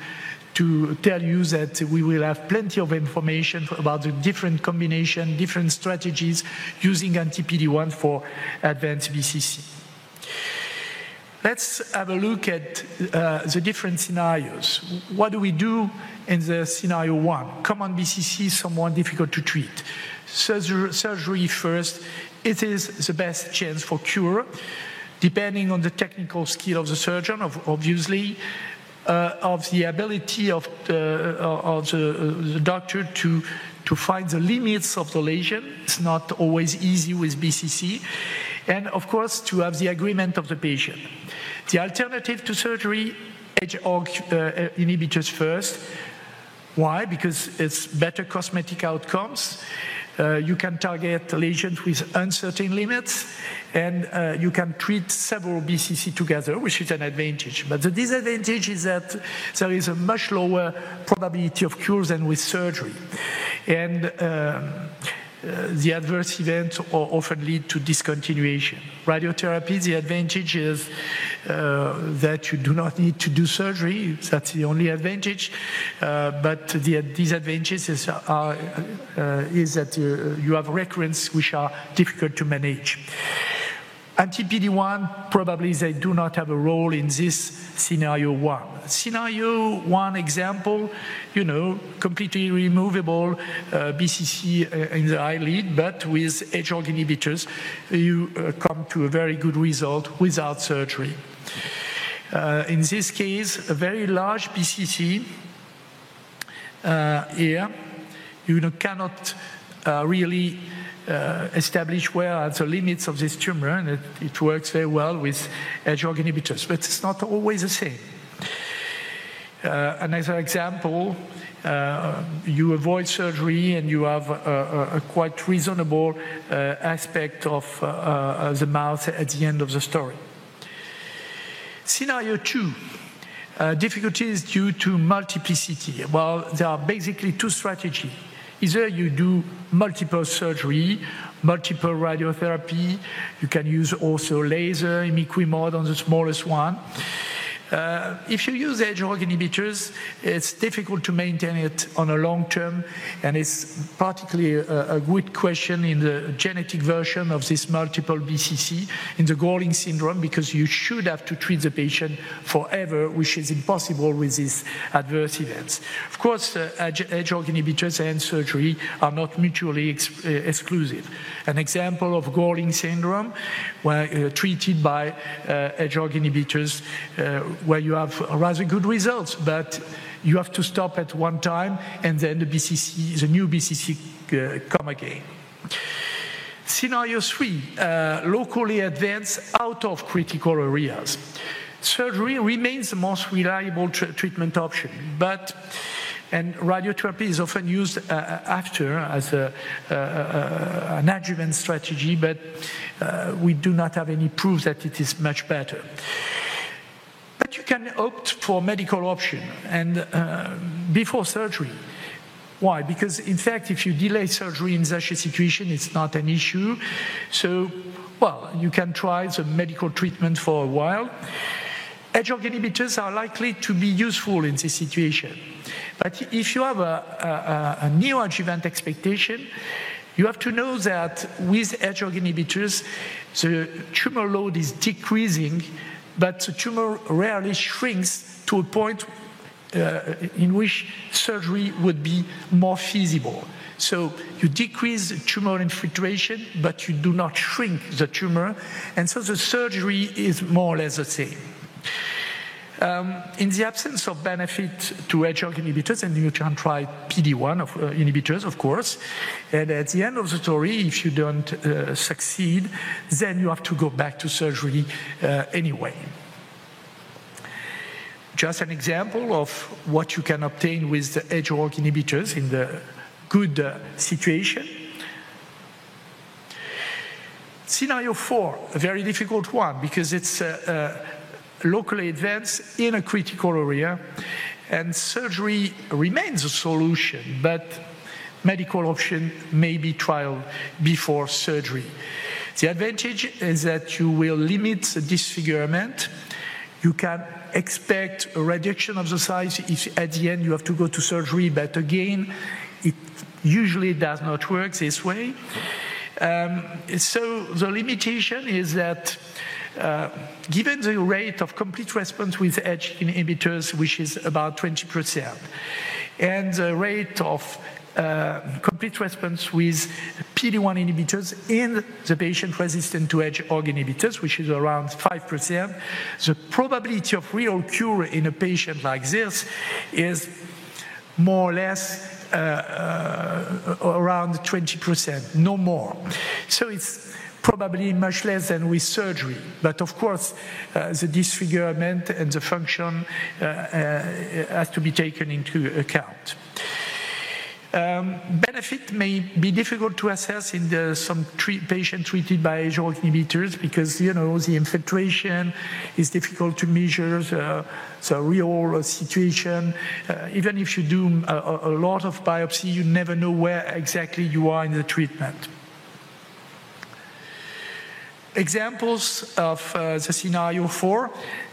to tell you that we will have plenty of information about the different combination, different strategies using anti P D one for advanced B C C. Let's have a look at uh, the different scenarios. What do we do in the scenario one? Common B C C, somewhat difficult to treat. Surger- surgery first, it is the best chance for cure, depending on the technical skill of the surgeon, obviously, Uh, of the ability of, uh, of the, uh, the doctor to, to find the limits of the lesion. It's not always easy with B C C. And of course, to have the agreement of the patient. The alternative to surgery, Hedgehog uh, inhibitors first. Why? Because it's better cosmetic outcomes. Uh, you can target lesions with uncertain limits, and uh, you can treat several B C C together, which is an advantage. But the disadvantage is that there is a much lower probability of cure than with surgery. And um, uh, the adverse events often lead to discontinuation. Radiotherapy, the advantage is uh, that you do not need to do surgery. That's the only advantage. Uh, but the disadvantages are, uh, is that uh, you have recurrence which are difficult to manage. Anti P D one, probably they do not have a role in this scenario one. Scenario one example, you know, completely removable uh, B C C in the eyelid, but with Hedgehog inhibitors, you uh, come to a very good result without surgery. Uh, in this case, a very large B C C uh, here, you know, cannot uh, really Uh, establish where are the limits of this tumor, and it, it works very well with Hedgehog inhibitors, but it's not always the same. Uh, another example, uh, you avoid surgery and you have a, a, a quite reasonable uh, aspect of uh, uh, the mouth at the end of the story. Scenario two. Uh, difficulties due to multiplicity. Well, there are basically two strategies. Either you do multiple surgery, multiple radiotherapy, you can use also laser, imiquimod on the smallest one. Uh, if you use Hedgehog inhibitors, it's difficult to maintain it on a long term, and it's particularly a, a good question in the genetic version of this multiple B C C in the Gorlin syndrome, because you should have to treat the patient forever, which is impossible with these adverse events. Of course, uh, Hedgehog inhibitors and surgery are not mutually ex exclusive. An example of Gorlin syndrome, where, uh, treated by uh, Hedgehog inhibitors, uh, where you have rather good results, but you have to stop at one time, and then the B C C, the new B C C, uh, come again. Scenario three, uh, locally advanced out of critical areas. Surgery remains the most reliable tr treatment option, but and radiotherapy is often used uh, after as a, uh, uh, an adjuvant strategy, but uh, we do not have any proof that it is much better. But you can opt for medical option and uh, before surgery. Why? Because in fact, if you delay surgery in such a situation, it's not an issue. So, well, you can try the medical treatment for a while. Hedgehog inhibitors are likely to be useful in this situation. But if you have a, a, a neoadjuvant expectation, you have to know that with Hedgehog inhibitors, the tumor load is decreasing, but the tumor rarely shrinks to a point uh, in which surgery would be more feasible. So you decrease tumor infiltration, but you do not shrink the tumor, and so the surgery is more or less the same. Um, in the absence of benefit to Hedgehog inhibitors, and you can try P D one of, uh, inhibitors, of course, and at the end of the story, if you don't uh, succeed, then you have to go back to surgery uh, anyway. Just an example of what you can obtain with the Hedgehog inhibitors in the good uh, situation. Scenario four, a very difficult one, because it's uh, uh, locally advanced in a critical area, and surgery remains a solution, but medical option may be trialed before surgery. The advantage is that you will limit the disfigurement. You can expect a reduction of the size if at the end you have to go to surgery, but again, it usually does not work this way. Um, so the limitation is that Uh, given the rate of complete response with Hedgehog inhibitors, which is about twenty percent, and the rate of uh, complete response with P D one inhibitors in the patient resistant to Hedgehog inhibitors, which is around five percent, the probability of real cure in a patient like this is more or less uh, uh, around twenty percent, no more. So it's probably much less than with surgery. But of course, uh, the disfigurement and the function uh, uh, has to be taken into account. Um, benefit may be difficult to assess in the, some treat, patient treated by Hedgehog inhibitors because, you know, the infiltration is difficult to measure, uh, the real situation. Uh, even if you do a, a lot of biopsy, you never know where exactly you are in the treatment. Examples of uh, the scenario four,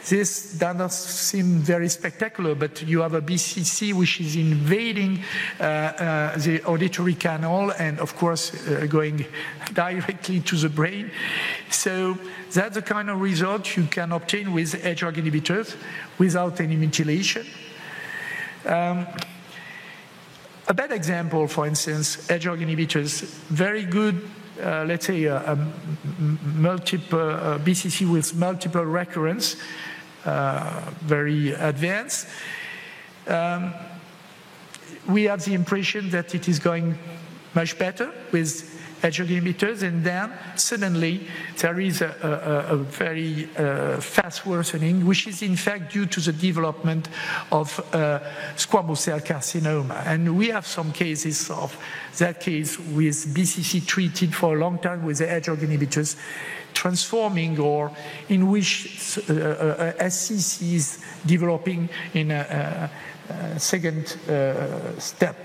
this doesn't seem very spectacular, but you have a B C C which is invading uh, uh, the auditory canal and, of course, uh, going directly to the brain. So that's the kind of result you can obtain with Hedgehog inhibitors without any mutilation. Um, a bad example, for instance, Hedgehog inhibitors, very good. Uh, let's say a, a multiple uh, B C C with multiple recurrence, uh, very advanced. Um, we have the impression that it is going much better with Hedgehog inhibitors, and then suddenly there is a, a, a very uh, fast worsening, which is in fact due to the development of uh, squamous cell carcinoma. And we have some cases of that case with B C C treated for a long time with the Hedgehog inhibitors, transforming, or in which uh, uh, S C C is developing in a, a, a second uh, step.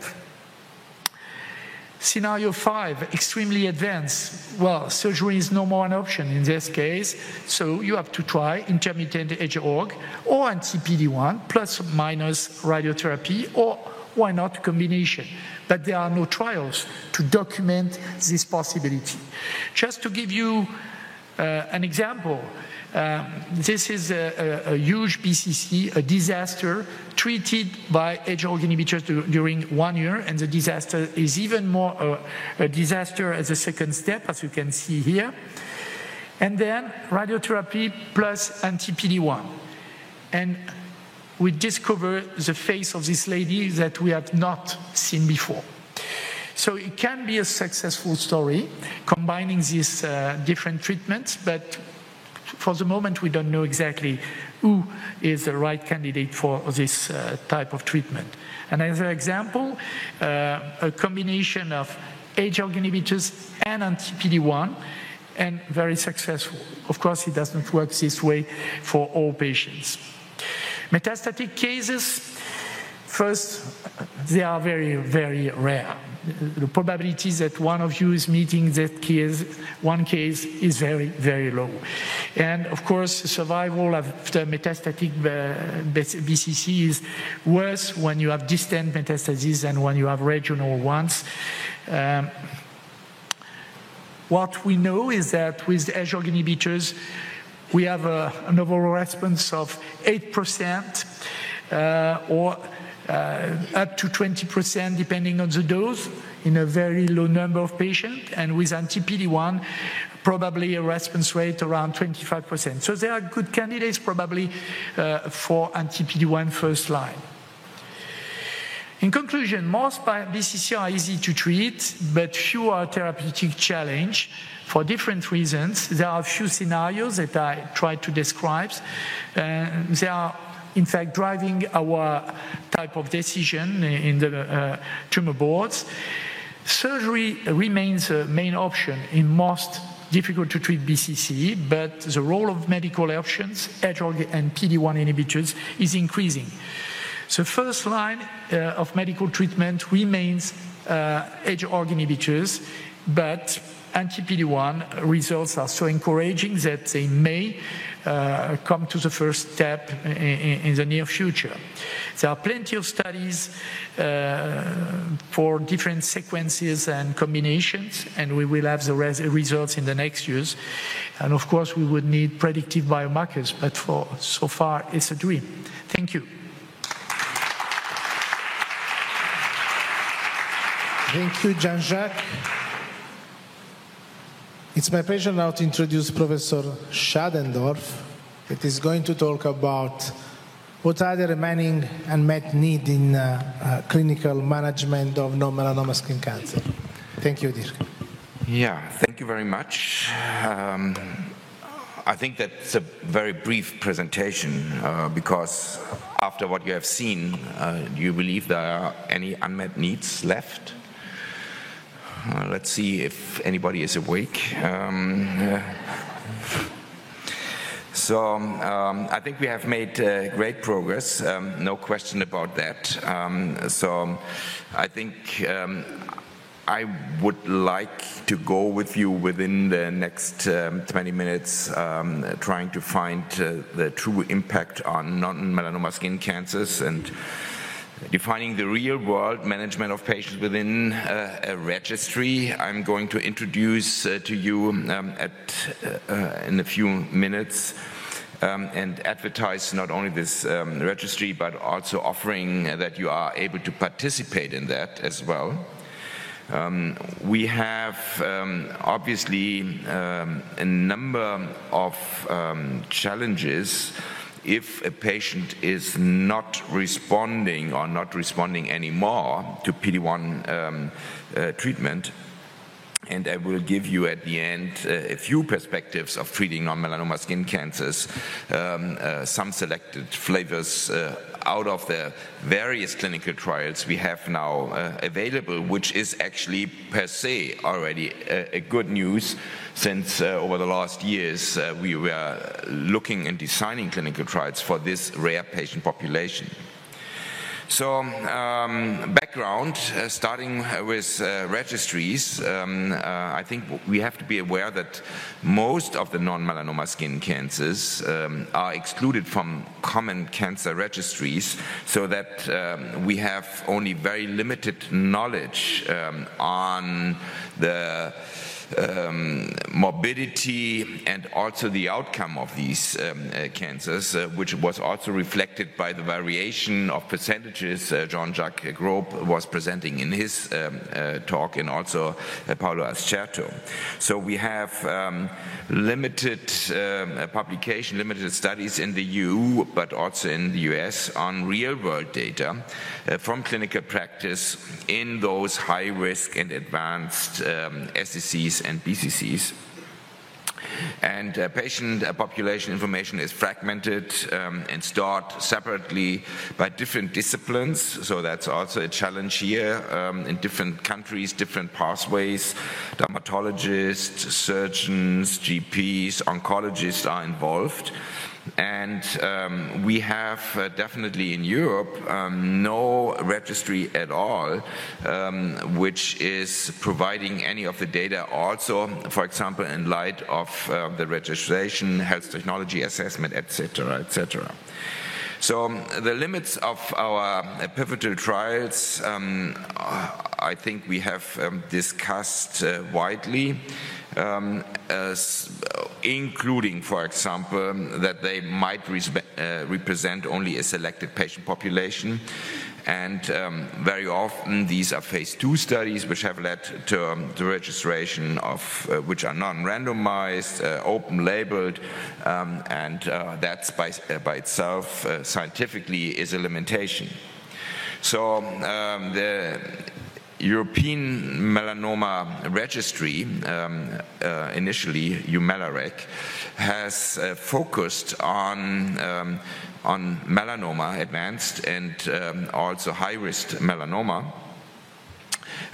Scenario five, extremely advanced. Well, surgery is no more an option in this case, so you have to try intermittent Hedgehog or anti P D one plus minus radiotherapy, or why not combination? But there are no trials to document this possibility. Just to give you uh, an example, Um, this is a, a, a huge B C C, a disaster, treated by Hedgehog inhibitors do, during one year, and the disaster is even more uh, a disaster as a second step, as you can see here. And then radiotherapy plus anti P D one. And we discover the face of this lady that we have not seen before. So it can be a successful story, combining these uh, different treatments, but for the moment, we don't know exactly who is the right candidate for this uh, type of treatment. Another example, uh, a combination of Hedgehog inhibitors and anti P D one, and very successful. Of course, it does not work this way for all patients. Metastatic cases, first, they are very, very rare. The probability that one of you is meeting that case, one case, is very, very low. And of course, survival after metastatic B C C is worse when you have distant metastases than when you have regional ones. Um, what we know is that with Hedgehog inhibitors, we have a, an overall response of eight percent uh, or Uh, up to twenty percent depending on the dose in a very low number of patients, and with anti P D one probably a response rate around twenty-five percent. So there are good candidates probably uh, for anti P D one first line. In conclusion, most B C C are easy to treat, but few are therapeutic challenge. For different reasons, there are a few scenarios that I tried to describe. Uh, there are in fact driving our type of decision in the uh, tumor boards. Surgery remains the main option in most difficult to treat B C C, but the role of medical options, Hedgehog and P D one inhibitors, is increasing. The first line uh, of medical treatment remains uh, Hedgehog inhibitors, but anti P D one results are so encouraging that they may Uh, come to the first step in, in the near future. There are plenty of studies uh, for different sequences and combinations, and we will have the res results in the next years. And of course, we would need predictive biomarkers, but for so far, it's a dream. Thank you. Thank you, Jean-Jacques. It's my pleasure now to introduce Professor Schadendorf, that is going to talk about what are the remaining unmet needs in uh, uh, clinical management of non-melanoma skin cancer. Thank you, Dirk. Yeah, thank you very much. Um, I think that's a very brief presentation uh, because after what you have seen, uh, do you believe there are any unmet needs left? Uh, let's see if anybody is awake. Um, uh, So um, I think we have made uh, great progress, um, no question about that. Um, so I think um, I would like to go with you within the next um, twenty minutes um, trying to find uh, the true impact on non-melanoma skin cancers and defining the real-world management of patients within uh, a registry. I'm going to introduce uh, to you um, at, uh, uh, in a few minutes um, and advertise not only this um, registry but also offering that you are able to participate in that as well. Um, we have um, obviously um, a number of um, challenges if a patient is not responding or not responding anymore to P D one um, uh, treatment. And I will give you at the end uh, a few perspectives of treating non-melanoma skin cancers, um, uh, some selected flavors uh, out of the various clinical trials we have now uh, available, which is actually per se already a, a good news, since uh, over the last years uh, we were looking and designing clinical trials for this rare patient population. So um, background, uh, starting with uh, registries, um, uh, I think we have to be aware that most of the non-melanoma skin cancers um, are excluded from common cancer registries, so that um, we have only very limited knowledge um, on the Um, morbidity and also the outcome of these um, uh, cancers, uh, which was also reflected by the variation of percentages uh, Jean-Jacques Grobe was presenting in his um, uh, talk, and also uh, Paolo Ascerto. So we have um, limited um, publication, limited studies in the E U, but also in the U S on real-world data uh, from clinical practice in those high-risk and advanced um, S E Cs and B C Cs. And uh, patient uh, population information is fragmented um, and stored separately by different disciplines, so that's also a challenge here um, in different countries, different pathways. Dermatologists, surgeons, G Ps, oncologists are involved. And um, we have uh, definitely in Europe um, no registry at all um, which is providing any of the data also, for example, in light of uh, the registration, health technology assessment, et cetera, et cetera. So the limits of our pivotal trials, um, I think we have um, discussed uh, widely. Um, as, uh, including, for example, that they might uh, represent only a selected patient population. And um, very often these are phase two studies which have led to um, the registration of uh, which are non-randomized, uh, open-labeled, um, and uh, that's by, uh, by itself uh, scientifically is a limitation. So um, the European Melanoma Registry, um, uh, initially EuMELARIC, has uh, focused on, um, on melanoma, advanced and um, also high-risk melanoma.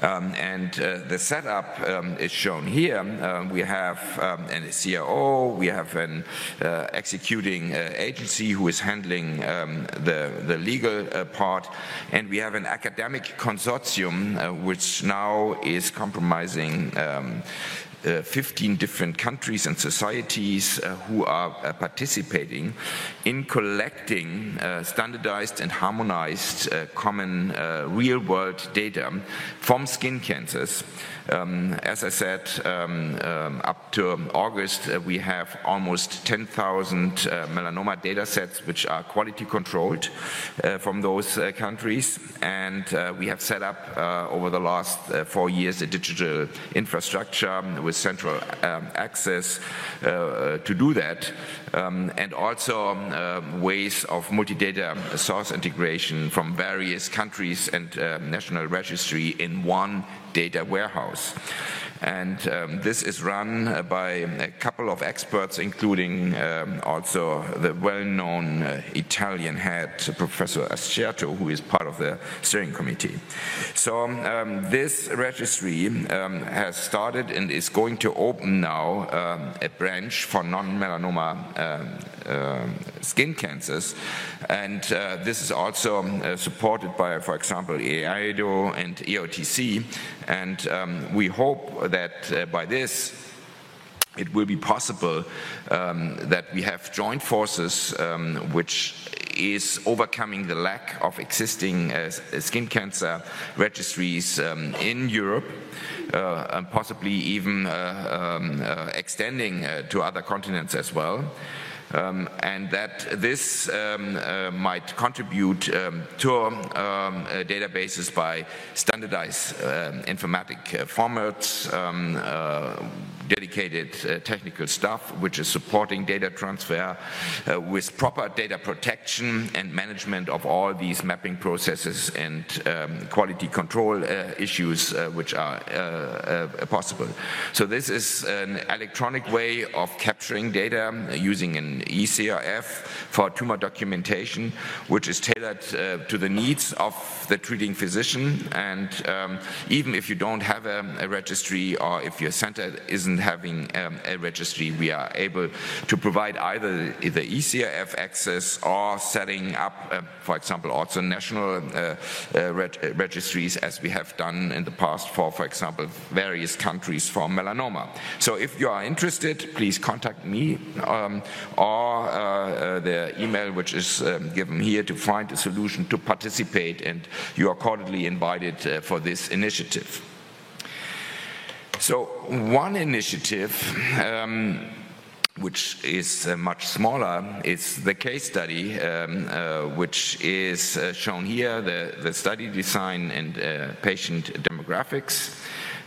Um, and uh, the setup um, is shown here. Uh, we have um, a C R O, we have an uh, executing uh, agency who is handling um, the, the legal uh, part, and we have an academic consortium uh, which now is comprising um, Uh, fifteen different countries and societies uh, who are uh, participating in collecting uh, standardized and harmonized uh, common uh, real-world data from skin cancers. Um, as I said, um, um, up to August, uh, we have almost ten thousand uh, melanoma data sets which are quality controlled uh, from those uh, countries, and uh, we have set up uh, over the last uh, four years a digital infrastructure with central um, access uh, to do that, um, and also uh, ways of multi-data source integration from various countries and uh, national registry in one data warehouse. And um, this is run by a couple of experts, including um, also the well-known uh, Italian head, Professor Ascierto, who is part of the steering committee. So um, this registry um, has started and is going to open now um, a branch for non-melanoma um, uh, skin cancers. And uh, this is also uh, supported by, for example, EADO and E O T C. And um, we hope that uh, by this, it will be possible um, that we have joint forces um, which is overcoming the lack of existing uh, skin cancer registries um, in Europe, uh, and possibly even uh, um, uh, extending uh, to other continents as well. Um, and that this um, uh, might contribute um, to um, uh, databases by standardized uh, informatic uh, formats, um, uh, dedicated uh, technical staff which is supporting data transfer uh, with proper data protection and management of all these mapping processes and um, quality control uh, issues uh, which are uh, uh, possible. So this is an electronic way of capturing data using an E C R F for tumor documentation, which is tailored uh, to the needs of the treating physician. And um, even if you don't have a, a registry, or if your center isn't having um, a registry, we are able to provide either the E C R F access or setting up, uh, for example, also national uh, uh, reg registries, as we have done in the past for, for example, various countries for melanoma. So if you are interested, please contact me um, or uh, uh, the email which is um, given here to find a solution to participate, and you are cordially invited uh, for this initiative. So one initiative um, which is uh, much smaller is the case study um, uh, which is uh, shown here, the, the study design and uh, patient demographics.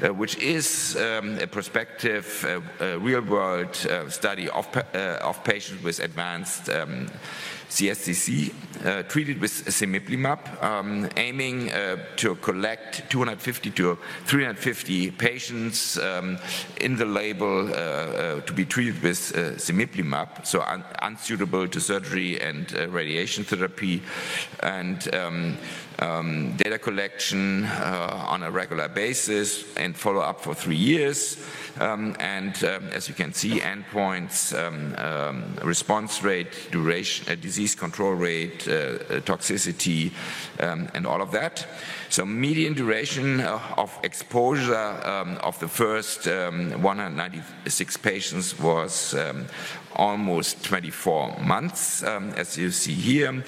Uh, which is um, a prospective uh, uh, real-world uh, study of, pa uh, of patients with advanced um, C S C C uh, treated with semiplimab, um, aiming uh, to collect two hundred fifty to three hundred fifty patients um, in the label uh, uh, to be treated with uh, semiplimab, so un unsuitable to surgery and uh, radiation therapy, and um, Um, data collection uh, on a regular basis and follow up for three years. Um, and um, as you can see, endpoints, um, um, response rate, duration, uh, disease control rate, uh, toxicity, um, and all of that. So median duration of exposure um, of the first um, one hundred ninety-six patients was um, almost twenty-four months, um, as you see here.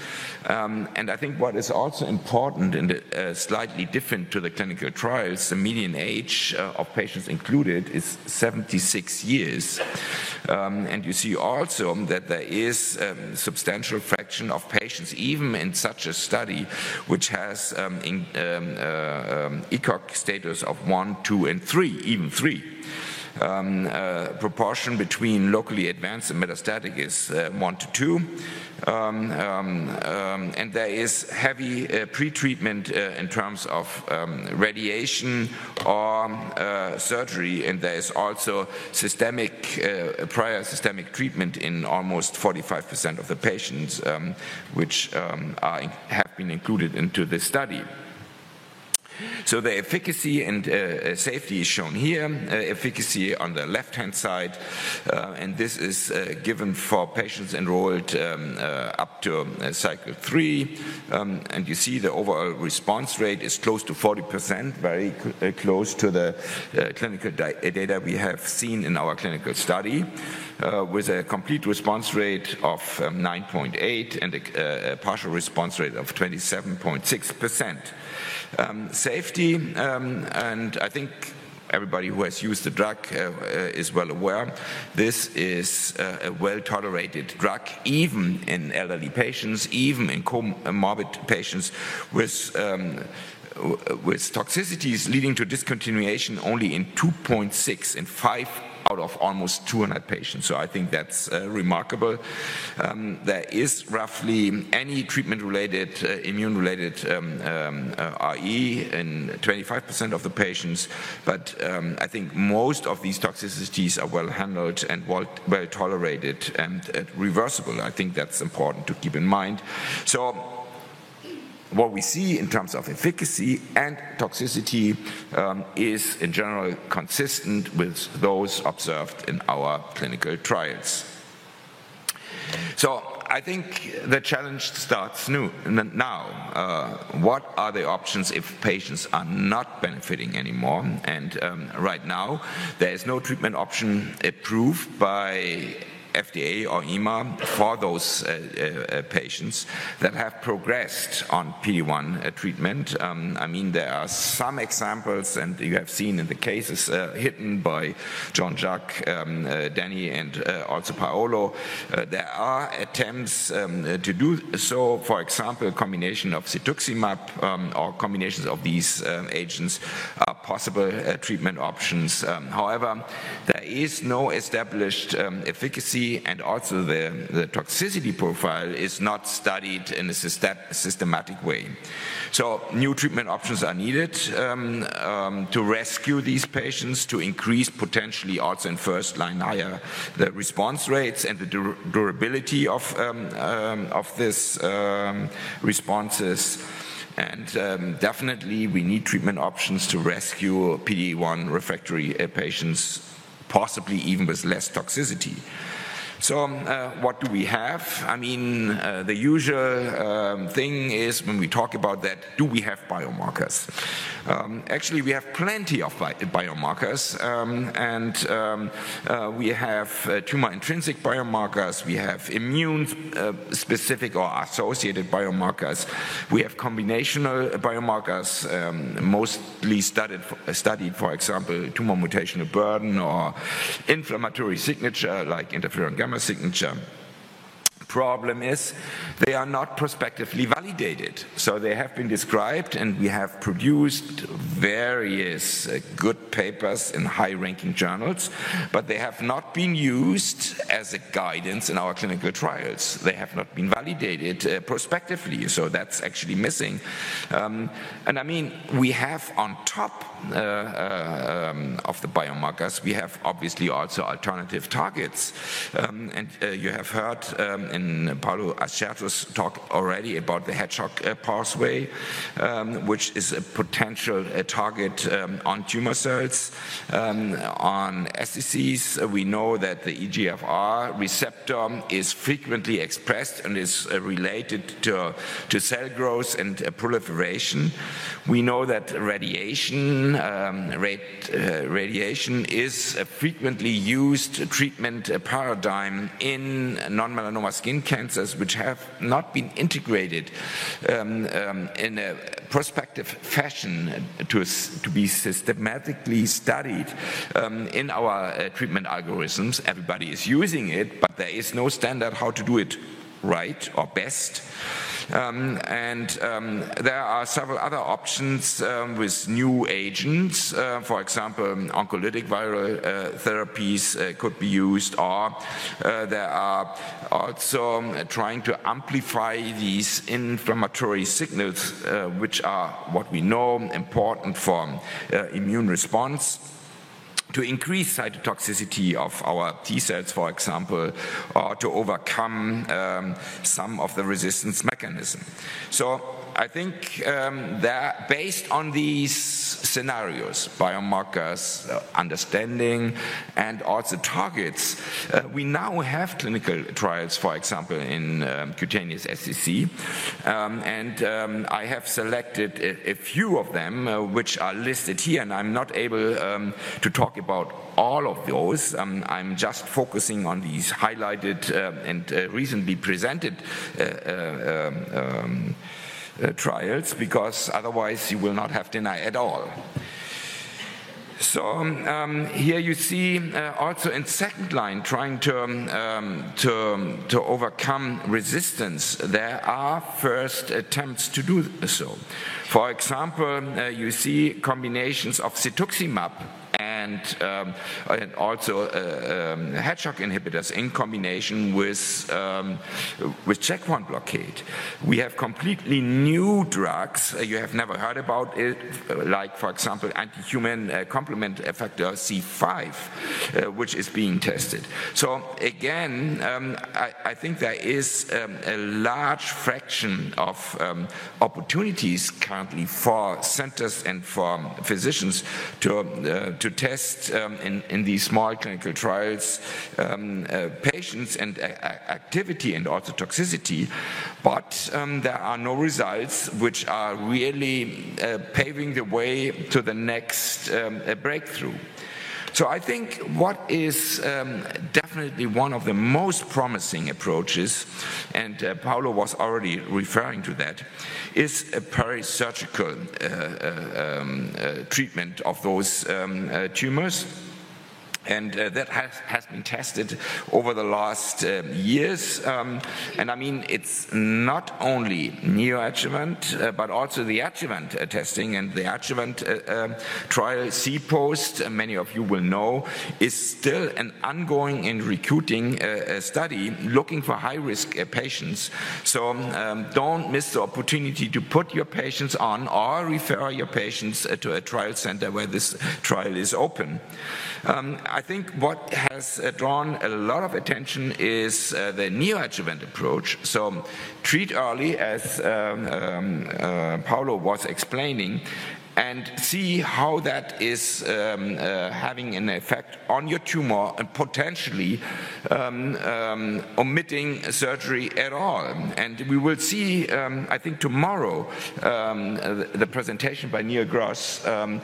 Um, and I think what is also important and uh, slightly different to the clinical trials, the median age uh, of patients included is seventy-six years. Um, and you see also that there is a substantial fraction of patients, even in such a study, which has um, in, um, uh, um, ECOG status of one, two, and three, even three. Um, uh, proportion between locally advanced and metastatic is uh, one to two, um, um, um, and there is heavy uh, pretreatment uh, in terms of um, radiation or uh, surgery, and there is also systemic, uh, prior systemic treatment in almost forty-five percent of the patients um, which um, are, have been included into this study. So the efficacy and uh, safety is shown here, uh, efficacy on the left-hand side, uh, and this is uh, given for patients enrolled um, uh, up to uh, cycle three, um, and you see the overall response rate is close to forty percent, very cl uh, close to the uh, clinical data we have seen in our clinical study, uh, with a complete response rate of um, nine point eight and a, a partial response rate of twenty-seven point six percent. Um, safety, um, and I think everybody who has used the drug uh, uh, is well aware, this is uh, a well-tolerated drug, even in elderly patients, even in comorbid patients with um, with toxicities leading to discontinuation only in two point six, in five out of almost two hundred patients. So I think that's uh, remarkable. Um, there is roughly any treatment-related, uh, immune-related um, um, uh, R E in twenty-five percent of the patients, but um, I think most of these toxicities are well handled and well, well tolerated and uh, reversible. I think that's important to keep in mind. So what we see in terms of efficacy and toxicity um, is in general consistent with those observed in our clinical trials. So I think the challenge starts new, now. Uh, what are the options if patients are not benefiting anymore? And um, right now, there is no treatment option approved by F D A or E M A for those uh, uh, patients that have progressed on P D one uh, treatment. Um, I mean, there are some examples, and you have seen in the cases uh, hidden by Jean-Jacques, um, uh, Danny, and uh, also Paolo. Uh, there are attempts um, to do so, for example, a combination of cetuximab um, or combinations of these um, agents are possible uh, treatment options. Um, however, there is no established um, efficacy, and also the, the toxicity profile is not studied in a systematic way. So new treatment options are needed um, um, to rescue these patients, to increase potentially also in first line higher the response rates and the dur durability of, um, um, of these um, responses. And um, definitely we need treatment options to rescue P D one refractory uh, patients, possibly even with less toxicity. So uh, what do we have? I mean, uh, the usual um, thing is when we talk about that, do we have biomarkers? Um, actually, we have plenty of bi biomarkers, um, and um, uh, we have uh, tumor-intrinsic biomarkers, we have immune-specific uh, or associated biomarkers, we have combinational biomarkers, um, mostly studied, studied, for example, tumor mutational burden or inflammatory signature like interferon gamma signature. Problem is they are not prospectively validated. So they have been described, and we have produced various good papers in high-ranking journals, but they have not been used as a guidance in our clinical trials. They have not been validated uh, prospectively, so that's actually missing. Um, and I mean, we have on top uh, uh, um, of the biomarkers, we have obviously also alternative targets. Um, and uh, you have heard um, in Paolo Ascerto's talk already about the Hedgehog uh, pathway, um, which is a potential uh, target um, on tumor cells. Um, on S E Cs, we know that the E G F R receptor is frequently expressed and is uh, related to, to cell growth and uh, proliferation. We know that radiation, um, rad, uh, radiation is a frequently used treatment paradigm in non-melanoma skin cancers, which have not been integrated um, um, in a prospective fashion to, to be systematically studied um, in our uh, treatment algorithms. Everybody is using it, but there is no standard how to do it right or best. Um, and um, there are several other options um, with new agents. Uh, for example, oncolytic viral uh, therapies uh, could be used, or uh, there are also um, trying to amplify these inflammatory signals, uh, which are what we know important for uh, immune response, to increase cytotoxicity of our T cells, for example, or to overcome um, some of the resistance mechanism. So I think um, that based on these scenarios, biomarkers, uh, understanding, and also targets, uh, we now have clinical trials, for example, in um, cutaneous S C C, um, and um, I have selected a, a few of them, uh, which are listed here, and I'm not able um, to talk about all of those. Um, I'm just focusing on these highlighted uh, and uh, recently presented uh, uh, um, Uh, trials, because otherwise you will not have dinner at all. So um, here you see uh, also in second line, trying to, um, to, to overcome resistance, there are first attempts to do so. For example, uh, you see combinations of cetuximab and, um, and also uh, um, Hedgehog inhibitors in combination with, um, with checkpoint blockade. We have completely new drugs you have never heard about it, like, for example, anti-human uh, complement effector C five, uh, which is being tested. So again, um, I, I think there is um, a large fraction of um, opportunities currently for centers and for physicians to, uh, to test um, in, in these small clinical trials um, uh, patients and uh, activity and also toxicity, but um, there are no results which are really uh, paving the way to the next um, breakthrough. So I think what is um, definitely one of the most promising approaches, and uh, Paolo was already referring to that, is a perisurgical uh, uh, um, uh, treatment of those um, uh, tumors. And uh, that has, has been tested over the last uh, years. Um, and I mean, it's not only neoadjuvant, uh, but also the adjuvant uh, testing. And the adjuvant uh, uh, trial C-POST, uh, many of you will know, is still an ongoing and recruiting uh, study looking for high-risk uh, patients. So um, don't miss the opportunity to put your patients on or refer your patients uh, to a trial center where this trial is open. Um, I think what has drawn a lot of attention is uh, the neoadjuvant approach. So treat early, as um, um, uh, Paolo was explaining, and see how that is um, uh, having an effect on your tumor and potentially um, um, omitting surgery at all. And we will see, um, I think tomorrow, um, the presentation by Neil Gross um,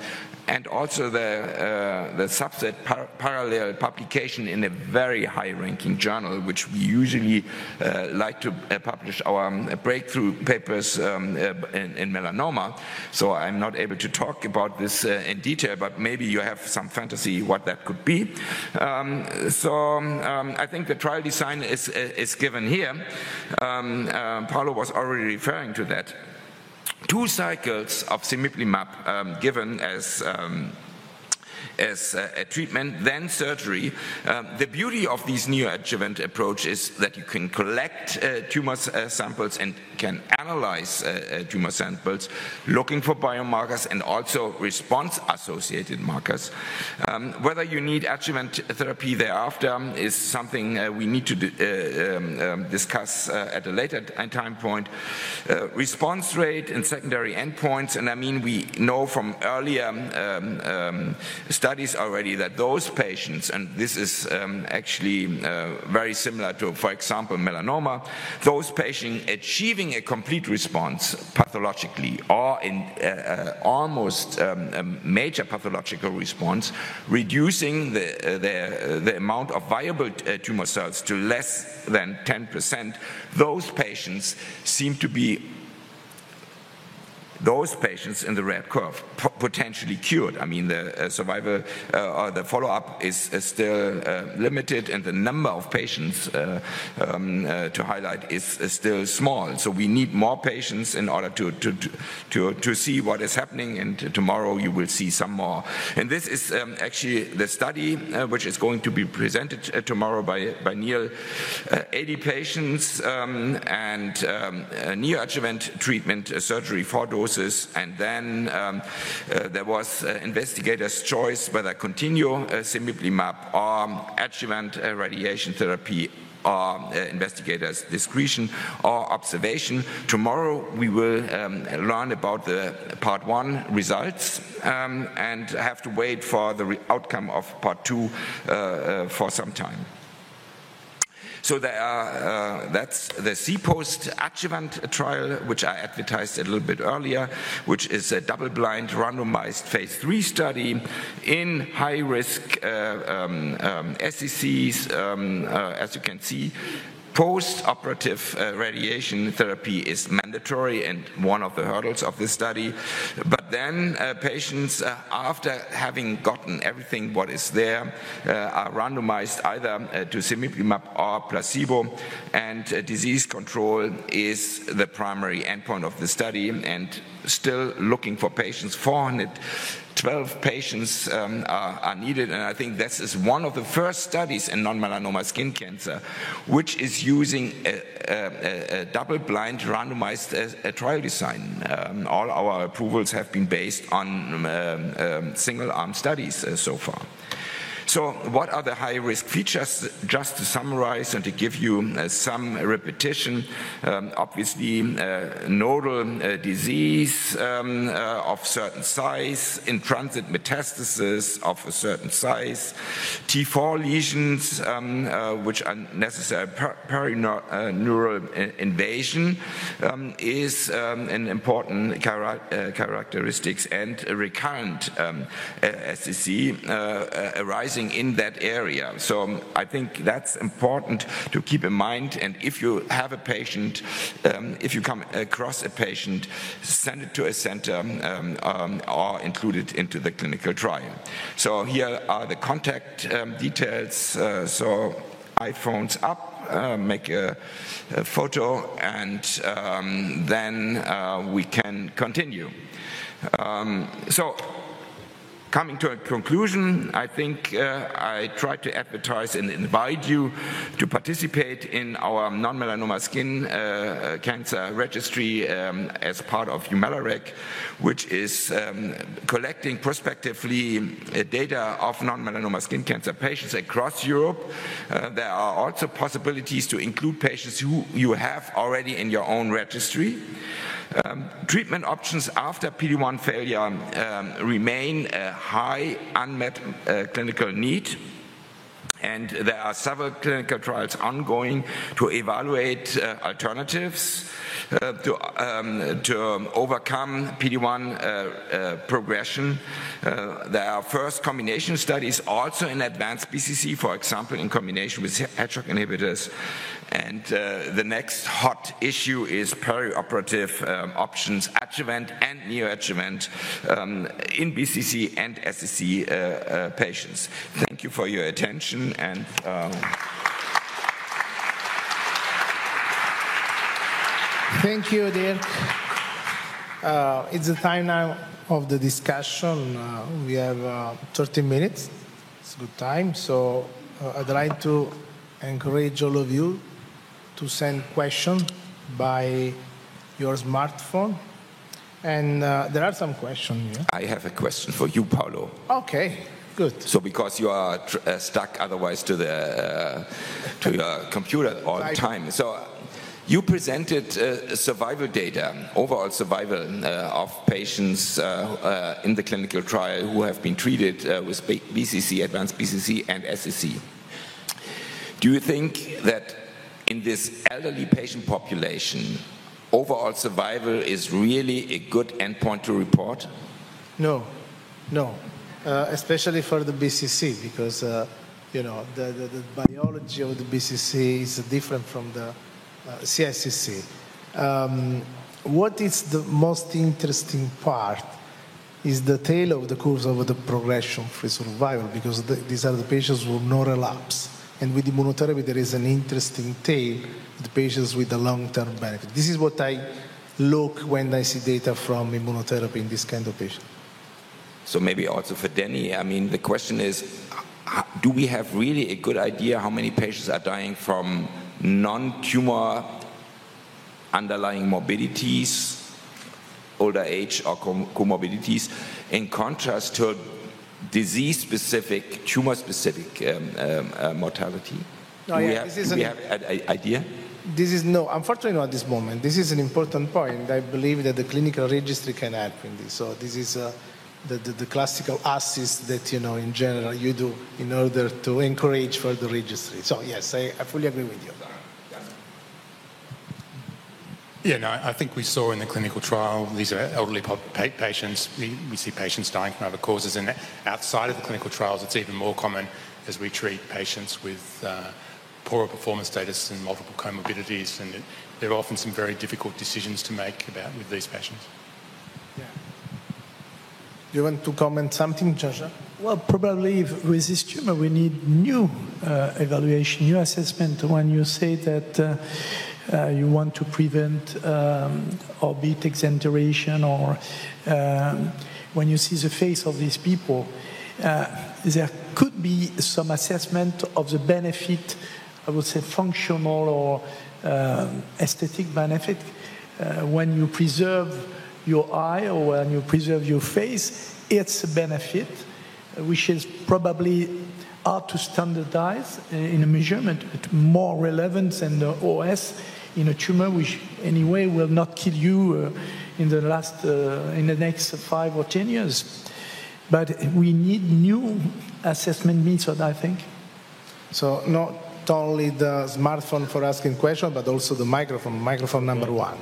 and also the, uh, the subset par parallel publication in a very high-ranking journal, which we usually uh, like to uh, publish our um, breakthrough papers um, uh, in, in melanoma. So I'm not able to to talk about this uh, in detail, but maybe you have some fantasy what that could be. Um, so um, I think the trial design is, is given here. Um, uh, Paolo was already referring to that. Two cycles of semiplimab um, given as um, as a treatment, then surgery. Um, the beauty of these neoadjuvant approach is that you can collect uh, tumor uh, samples and can analyze uh, tumor samples, looking for biomarkers and also response-associated markers. Um, whether you need adjuvant therapy thereafter is something uh, we need to uh, um, um, discuss uh, at a later time point. Uh, response rate and secondary endpoints, and I mean we know from earlier um, um, studies already that those patients, and this is um, actually uh, very similar to, for example, melanoma, those patients achieving a complete response pathologically or in uh, uh, almost um, a major pathological response, reducing the, uh, the, uh, the amount of viable uh, tumor cells to less than ten percent, those patients seem to be those patients in the red curve, potentially cured. I mean, the survival uh, or the follow-up is, is still uh, limited, and the number of patients uh, um, uh, to highlight is, is still small. So we need more patients in order to, to, to, to see what is happening, and tomorrow you will see some more. And this is um, actually the study uh, which is going to be presented uh, tomorrow by, by Neil. Uh, eighty patients um, and um, neoadjuvant treatment, uh, surgery, four doses. And then um, uh, there was uh, investigators' choice whether continue uh, semiplimab or adjuvant uh, radiation therapy or uh, investigators' discretion or observation. Tomorrow we will um, learn about the part one results um, and have to wait for the outcome of part two uh, uh, for some time. So there are, uh, that's the C-POST adjuvant trial, which I advertised a little bit earlier, which is a double-blind, randomized phase three study in high-risk uh, um, um, S E Cs, um, uh, as you can see. Post-operative uh, radiation therapy is mandatory and one of the hurdles of this study. But then uh, patients, uh, after having gotten everything what is there, uh, are randomized either uh, to semiplimab or placebo, and uh, disease control is the primary endpoint of the study, and still looking for patients. four hundred twelve patients um, are, are needed, and I think this is one of the first studies in non-melanoma skin cancer which is using a, a, a double-blind randomized a, a trial design. Um, all our approvals have been based on um, um, single-arm studies uh, so far. So what are the high-risk features? Just to summarize and to give you uh, some repetition, um, obviously uh, nodal uh, disease um, uh, of certain size, in-transit metastasis of a certain size, T four lesions um, uh, which are necessary per perineural uh, invasion um, is um, an important chara uh, characteristics, and recurrent um, S C C uh, arising in that area. So I think that's important to keep in mind, and if you have a patient, um, if you come across a patient, send it to a center um, um, or include it into the clinical trial. So here are the contact um, details, uh, so iPhones up, Uh, make a, a photo, and um, then uh, we can continue. Um, so coming to a conclusion, I think uh, I tried to advertise and invite you to participate in our non-melanoma skin uh, cancer registry um, as part of EuMELARIC, which is um, collecting prospectively uh, data of non-melanoma skin cancer patients across Europe. Uh, there are also possibilities to include patients who you have already in your own registry. Um, treatment options after P D one failure um, remain a high unmet uh, clinical need, and there are several clinical trials ongoing to evaluate uh, alternatives uh, to, um, to overcome P D one uh, uh, progression. Uh, there are first combination studies also in advanced B C C, for example, in combination with Hedgehog inhibitors. And uh, the next hot issue is perioperative um, options, adjuvant and neoadjuvant um, in B C C and S C C uh, uh, patients. Thank you for your attention, and um thank you, Dirk. Uh, it's the time now of the discussion. Uh, we have uh, thirty minutes. It's a good time, so uh, I'd like to encourage all of you to send questions by your smartphone. And uh, there are some questions here. I have a question for you, Paolo. Okay, good. So because you are tr uh, stuck otherwise to, the, uh, to your computer all the time. So you presented uh, survival data, overall survival uh, of patients uh, uh, in the clinical trial who have been treated uh, with B C C, advanced B C C and S C C. Do you think that in this elderly patient population, overall survival is really a good endpoint to report? No, no, uh, especially for the B C C, because uh, you know the, the, the biology of the B C C is different from the uh, C S C C. Um, what is the most interesting part is the tail of the course of the progression-free survival, because the, these are the patients who will not relapse. And with immunotherapy, there is an interesting tail with patients with a long-term benefit. This is what I look when I see data from immunotherapy in this kind of patient. So maybe also for Danny, I mean, the question is, do we have really a good idea how many patients are dying from non-tumor underlying morbidities, older age or comorbidities, in contrast to disease-specific, tumor-specific um, um, uh, mortality? No, do we, yeah, have, this do we have an idea? This is no, unfortunately not at this moment. This is an important point. I believe that the clinical registry can help in this. So this is uh, the, the, the classical assist that, you know, in general you do in order to encourage further registry. So yes, I, I fully agree with you. Yeah, no, I think we saw in the clinical trial, these are elderly patients, we, we see patients dying from other causes, and outside of the clinical trials it's even more common as we treat patients with uh, poorer performance status and multiple comorbidities, and it, there are often some very difficult decisions to make about with these patients. Yeah. You want to comment something, Joshua? Well, probably with this tumor we need new uh, evaluation, new assessment. When you say that uh, Uh, you want to prevent um, or be it exenteration or um, when you see the face of these people, uh, there could be some assessment of the benefit, I would say functional or uh, aesthetic benefit. Uh, when you preserve your eye or when you preserve your face, it's a benefit, which is probably hard to standardize in a measurement, but more relevant than the O S in a tumor, which anyway will not kill you uh, in the last, uh, in the next five or ten years. But we need new assessment method, I think. So not only the smartphone for asking questions, but also the microphone, microphone number one.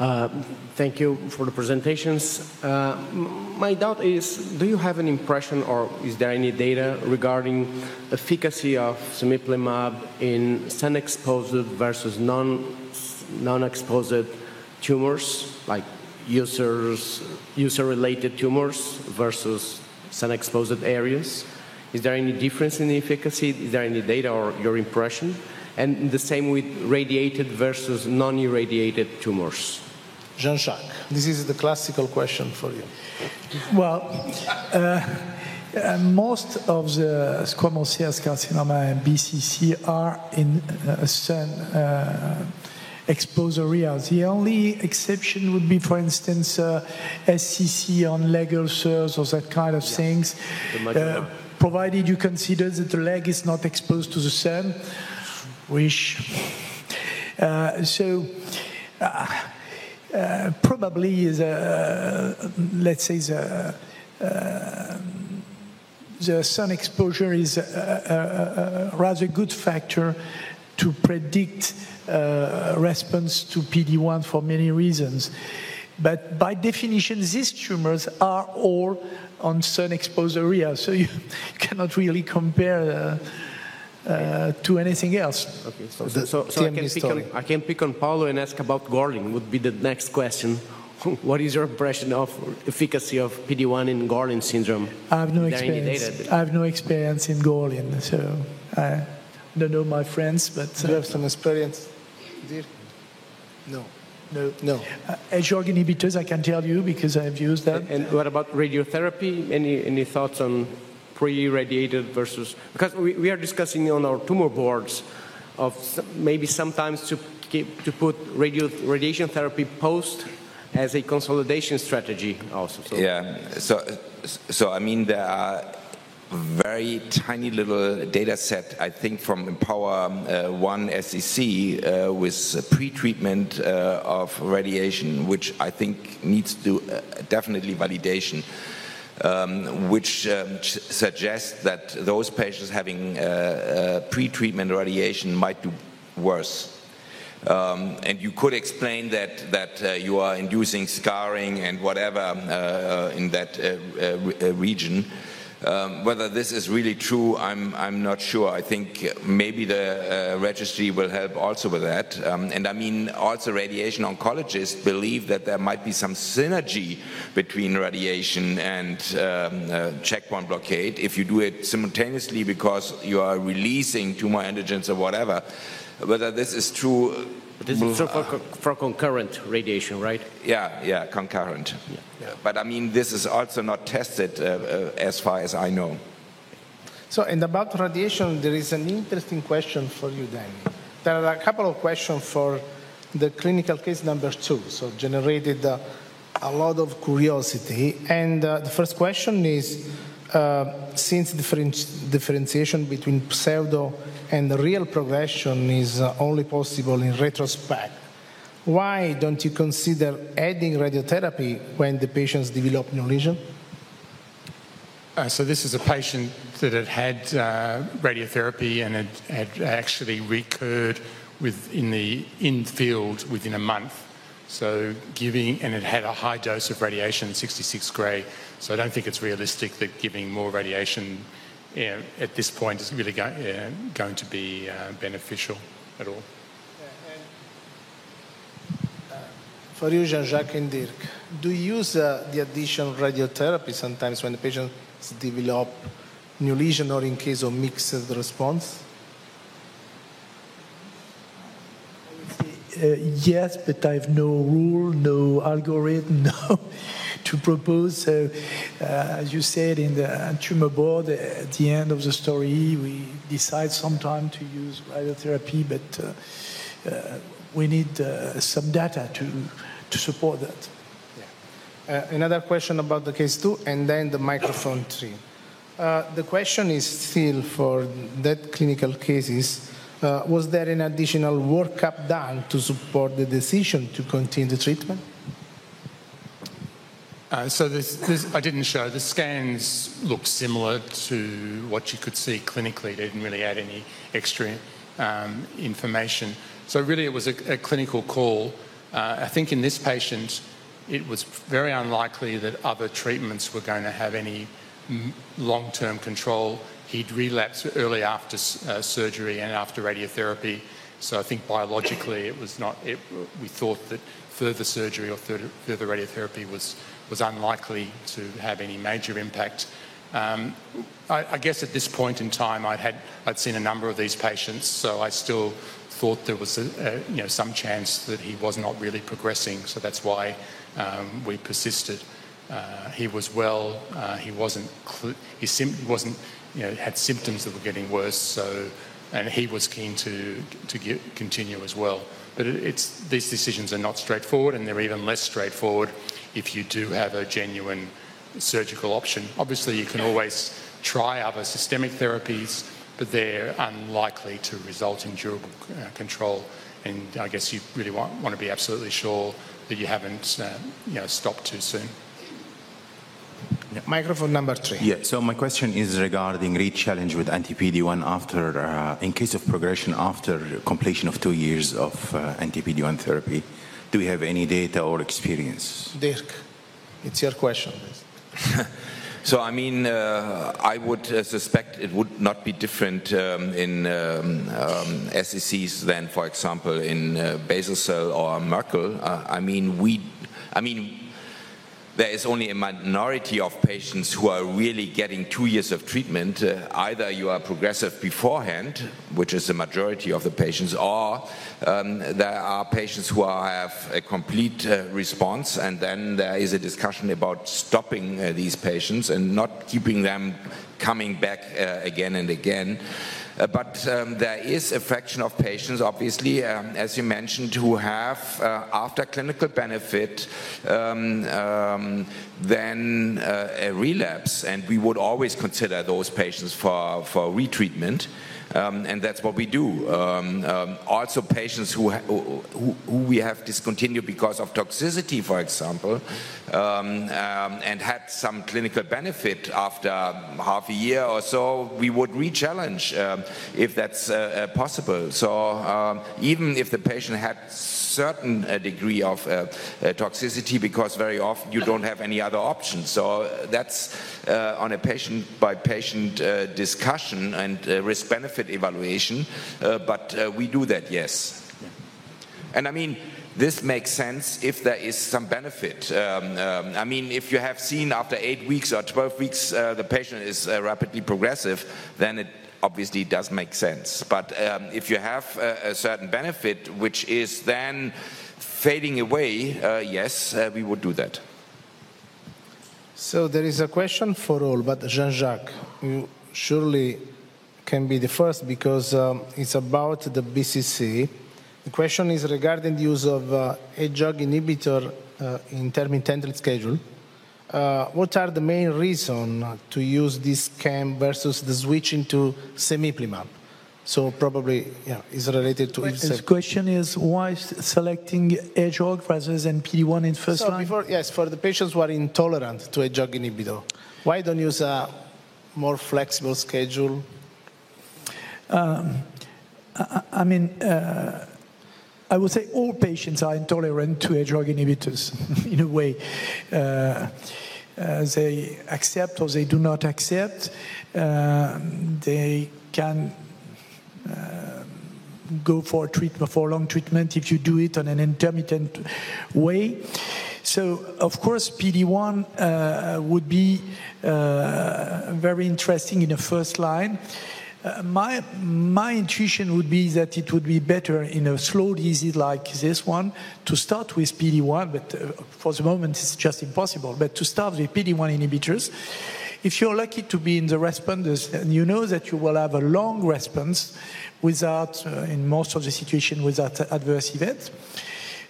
Uh, thank you for the presentations. Uh, my doubt is, do you have an impression or is there any data regarding efficacy of semiplimab in sun-exposed versus non, non-exposed tumors, like users, user-related tumors versus sun-exposed areas? Is there any difference in the efficacy? Is there any data or your impression? And the same with radiated versus non-irradiated tumors. Jean-Jacques, this is the classical question for you. Well, uh, uh, most of the squamous cell carcinoma and B C C are in uh, sun uh, exposed areas. The only exception would be, for instance, uh, S C C on leg ulcers or that kind of yeah. things, uh, provided you consider that the leg is not exposed to the sun. Wish. Uh, so, uh, uh, probably, the, uh, let's say, the, uh, the sun exposure is a, a, a rather good factor to predict uh, response to P D one for many reasons. But by definition, these tumors are all on sun-exposed areas, so you cannot really compare uh, Uh, to anything else. Okay, so so, so, so I, can pick on, I can pick on Paolo and ask about Gorlin, would be the next question. What is your impression of efficacy of P D one in Gorlin syndrome? I have no experience. I have no experience in Gorlin, so I don't know my friends, but... Uh, Do you have some experience? No. No. no. Uh, Hedgehog inhibitors, I can tell you, because I have used that. And what about radiotherapy? Any, any thoughts on... pre-irradiated versus, because we, we are discussing on our tumor boards of maybe sometimes to keep, to put radio, radiation therapy post as a consolidation strategy also. So. Yeah, so so I mean there are very tiny little data set, I think, from Empower one uh, S E C uh, with pre-treatment uh, of radiation, which I think needs to uh, definitely validation. Um, which um, suggests that those patients having uh, uh, pre-treatment radiation might do worse. Um, and you could explain that, that uh, you are inducing scarring and whatever uh, in that uh, uh, region. Um, whether this is really true, I'm, I'm not sure. I think maybe the uh, registry will help also with that. Um, and I mean, also radiation oncologists believe that there might be some synergy between radiation and um, uh, checkpoint blockade if you do it simultaneously because you are releasing tumor antigens or whatever. Whether this is true... But this is true for, for concurrent radiation, right? Yeah, yeah, concurrent. Yeah. Yeah. But I mean, this is also not tested uh, uh, as far as I know. So, and about radiation, there is an interesting question for you, Danny. There are a couple of questions for the clinical case number two, so generated uh, a lot of curiosity. And uh, the first question is, uh, since differenti- differentiation between pseudo and the real progression is only possible in retrospect, why don't you consider adding radiotherapy when the patients develop new lesion? Uh, so this is a patient that had had uh, radiotherapy and had, had actually recurred within the in-field within a month. So giving, and it had a high dose of radiation, sixty-six gray. So I don't think it's realistic that giving more radiation Yeah, at this point is really go, yeah, going to be uh, beneficial at all. For you, Jean-Jacques and Dirk, do you use uh, the addition of radiotherapy sometimes when the patients develop new lesion or in case of mixed response? Uh, yes, but I have no rule, no algorithm, no, to propose. So, uh, as you said in the tumor board, at the end of the story, we decide sometime to use radiotherapy, but uh, uh, we need uh, some data to, to support that. Yeah. Uh, another question about the case two, and then the microphone three. Uh, the question is still for that clinical cases. Uh, was there an additional workup done to support the decision to continue the treatment? Uh, so this, this, I didn't show. The scans look similar to what you could see clinically. They didn't really add any extra um, information. So really it was a, a clinical call. Uh, I think in this patient, it was very unlikely that other treatments were going to have any long-term control. He'd relapsed early after uh, surgery and after radiotherapy. So I think biologically it was not, it, we thought that further surgery or further, further radiotherapy was, was unlikely to have any major impact. Um, I, I guess at this point in time I'd, had, I'd seen a number of these patients, so I still thought there was a, a, you know, some chance that he was not really progressing, so that's why um, we persisted. Uh, he was well. Uh, he wasn't. Cl- he sim- wasn't. You know, had symptoms that were getting worse. So, and he was keen to to get, continue as well. But it, it's these decisions are not straightforward, and they're even less straightforward if you do have a genuine surgical option. Obviously, you can always try other systemic therapies, but they're unlikely to result in durable uh, control. And I guess you really want, want to be absolutely sure that you haven't uh, you know stopped too soon. Microphone number three. Yeah, so my question is regarding re-challenge with anti-P D one after, uh, in case of progression after completion of two years of uh, anti-P D one therapy. Do we have any data or experience? Dirk, it's your question. So, I mean, uh, I would uh, suspect it would not be different um, in um, um, S E Cs than, for example, in uh, basal cell or Merkel. Uh, I mean, we, I mean, there is only a minority of patients who are really getting two years of treatment. Uh, either you are progressive beforehand, which is the majority of the patients, or um, there are patients who are, have a complete uh, response, and then there is a discussion about stopping uh, these patients and not keeping them coming back uh, again and again. Uh, but um, there is a fraction of patients, obviously, um, as you mentioned, who have, uh, after clinical benefit, um, um, then uh, a relapse, and we would always consider those patients for, for retreatment, um, and that's what we do. Um, um, also patients who, ha- who, who we have discontinued because of toxicity, for example, um, um, and had some clinical benefit after half a year or so, we would re-challenge um, if that's uh, possible. So um, even if the patient had certain uh, degree of uh, uh, toxicity, because very often you don't have any other options. So that's uh, on a patient-by-patient uh, discussion and uh, risk-benefit evaluation, uh, but uh, we do that, yes. Yeah. And I mean, this makes sense if there is some benefit. Um, um, I mean, if you have seen after eight weeks or twelve weeks uh, the patient is uh, rapidly progressive, then it obviously does make sense. But um, if you have a, a certain benefit which is then fading away, uh, yes, uh, we would do that. So there is a question for all, but Jean-Jacques, you surely can be the first because um, it's about the B C C. The question is regarding the use of uh, Hedgehog inhibitor uh, in intermittent schedule. Uh, what are the main reasons to use this C A M versus the switch into semiplimab? So probably, yeah, it's related to... The question is, why selecting Hedgehog rather than P D one in first so line? Before, yes, for the patients who are intolerant to Hedgehog inhibitor, why don't you use a more flexible schedule? Um, I, I mean... Uh, I would say all patients are intolerant to Hedgehog inhibitors, in a way. Uh, uh, they accept or they do not accept. Uh, they can uh, go for a treatment, for a long treatment if you do it on an intermittent way. So, of course, P D one uh, would be uh, very interesting in the first line. Uh, my, my intuition would be that it would be better in a slow disease like this one to start with P D one, but uh, for the moment it's just impossible, but to start with P D one inhibitors. If you're lucky to be in the responders, and you know that you will have a long response without, uh, in most of the situation, without adverse events.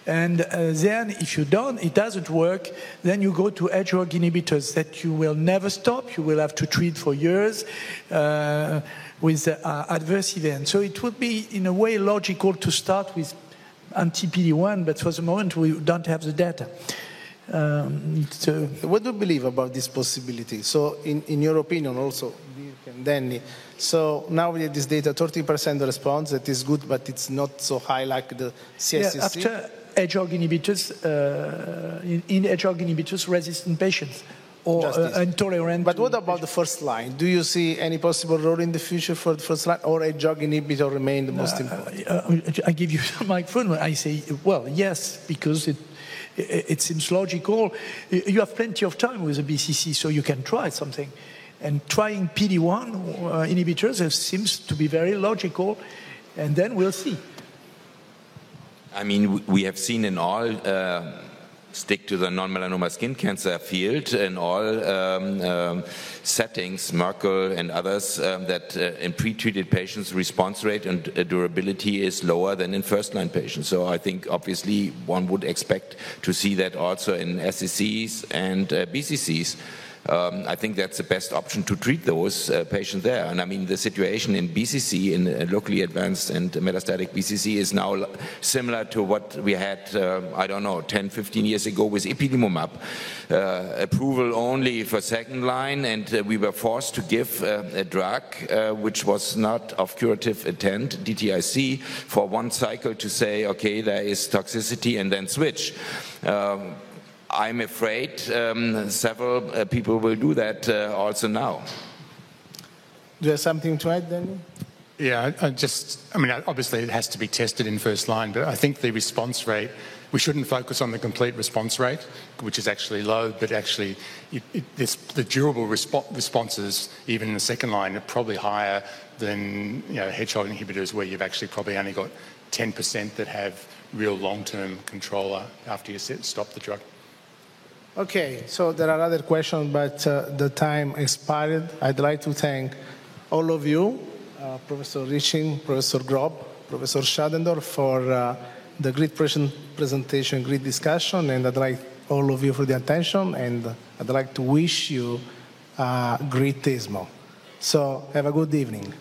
And uh, then if you don't, it doesn't work, then you go to Hedgehog inhibitors that you will never stop. You will have to treat for years uh, with uh, adverse events. So it would be, in a way, logical to start with anti P D one, but for the moment we don't have the data. Um, so. What do you believe about this possibility? So in, in your opinion also, Danny, so now we have this data, thirty percent response, that is good, but it's not so high like the C S C C. Yeah, after Hedgehog inhibitors, uh, in, in Hedgehog inhibitors, resistant patients or uh, intolerant. But what about the first line? Do you see any possible role in the future for the first line, or Hedgehog inhibitor remain the most uh, important? Uh, I give you the microphone. I say, well, yes, because it, it, it seems logical. You have plenty of time with the B C C, so you can try something. And trying P D one uh, inhibitors seems to be very logical, and then we'll see. I mean, we have seen in all, uh, stick to the non-melanoma skin cancer field, in all um, um, settings, Merkel and others, um, that uh, in pre-treated patients, response rate and durability is lower than in first-line patients. So I think, obviously, one would expect to see that also in S C Cs and uh, B C Cs. Um, I think that's the best option to treat those uh, patients there. And I mean, the situation in B C C, in uh, locally advanced and metastatic B C C, is now similar to what we had, uh, I don't know, ten, fifteen years ago with ipilimumab. Uh, approval only for second line, and uh, we were forced to give uh, a drug uh, which was not of curative intent, D T I C, for one cycle to say, okay, there is toxicity, and then switch. Um, I'm afraid um, several uh, people will do that uh, also now. Do you have something to add, Danny? Yeah, I just, I mean, obviously it has to be tested in first line, but I think the response rate, we shouldn't focus on the complete response rate, which is actually low, but actually it, it, this, the durable resp responses, even in the second line, are probably higher than, you know, Hedgehog inhibitors, where you've actually probably only got ten percent that have real long-term control after you set, stop the drug. Okay, so there are other questions, but uh, the time expired. I'd like to thank all of you, uh, Professor Riching, Professor Grob, Professor Schadendorf, for uh, the great presentation, great discussion, and I'd like all of you for the attention, and I'd like to wish you a uh, great ESMO. So have a good evening.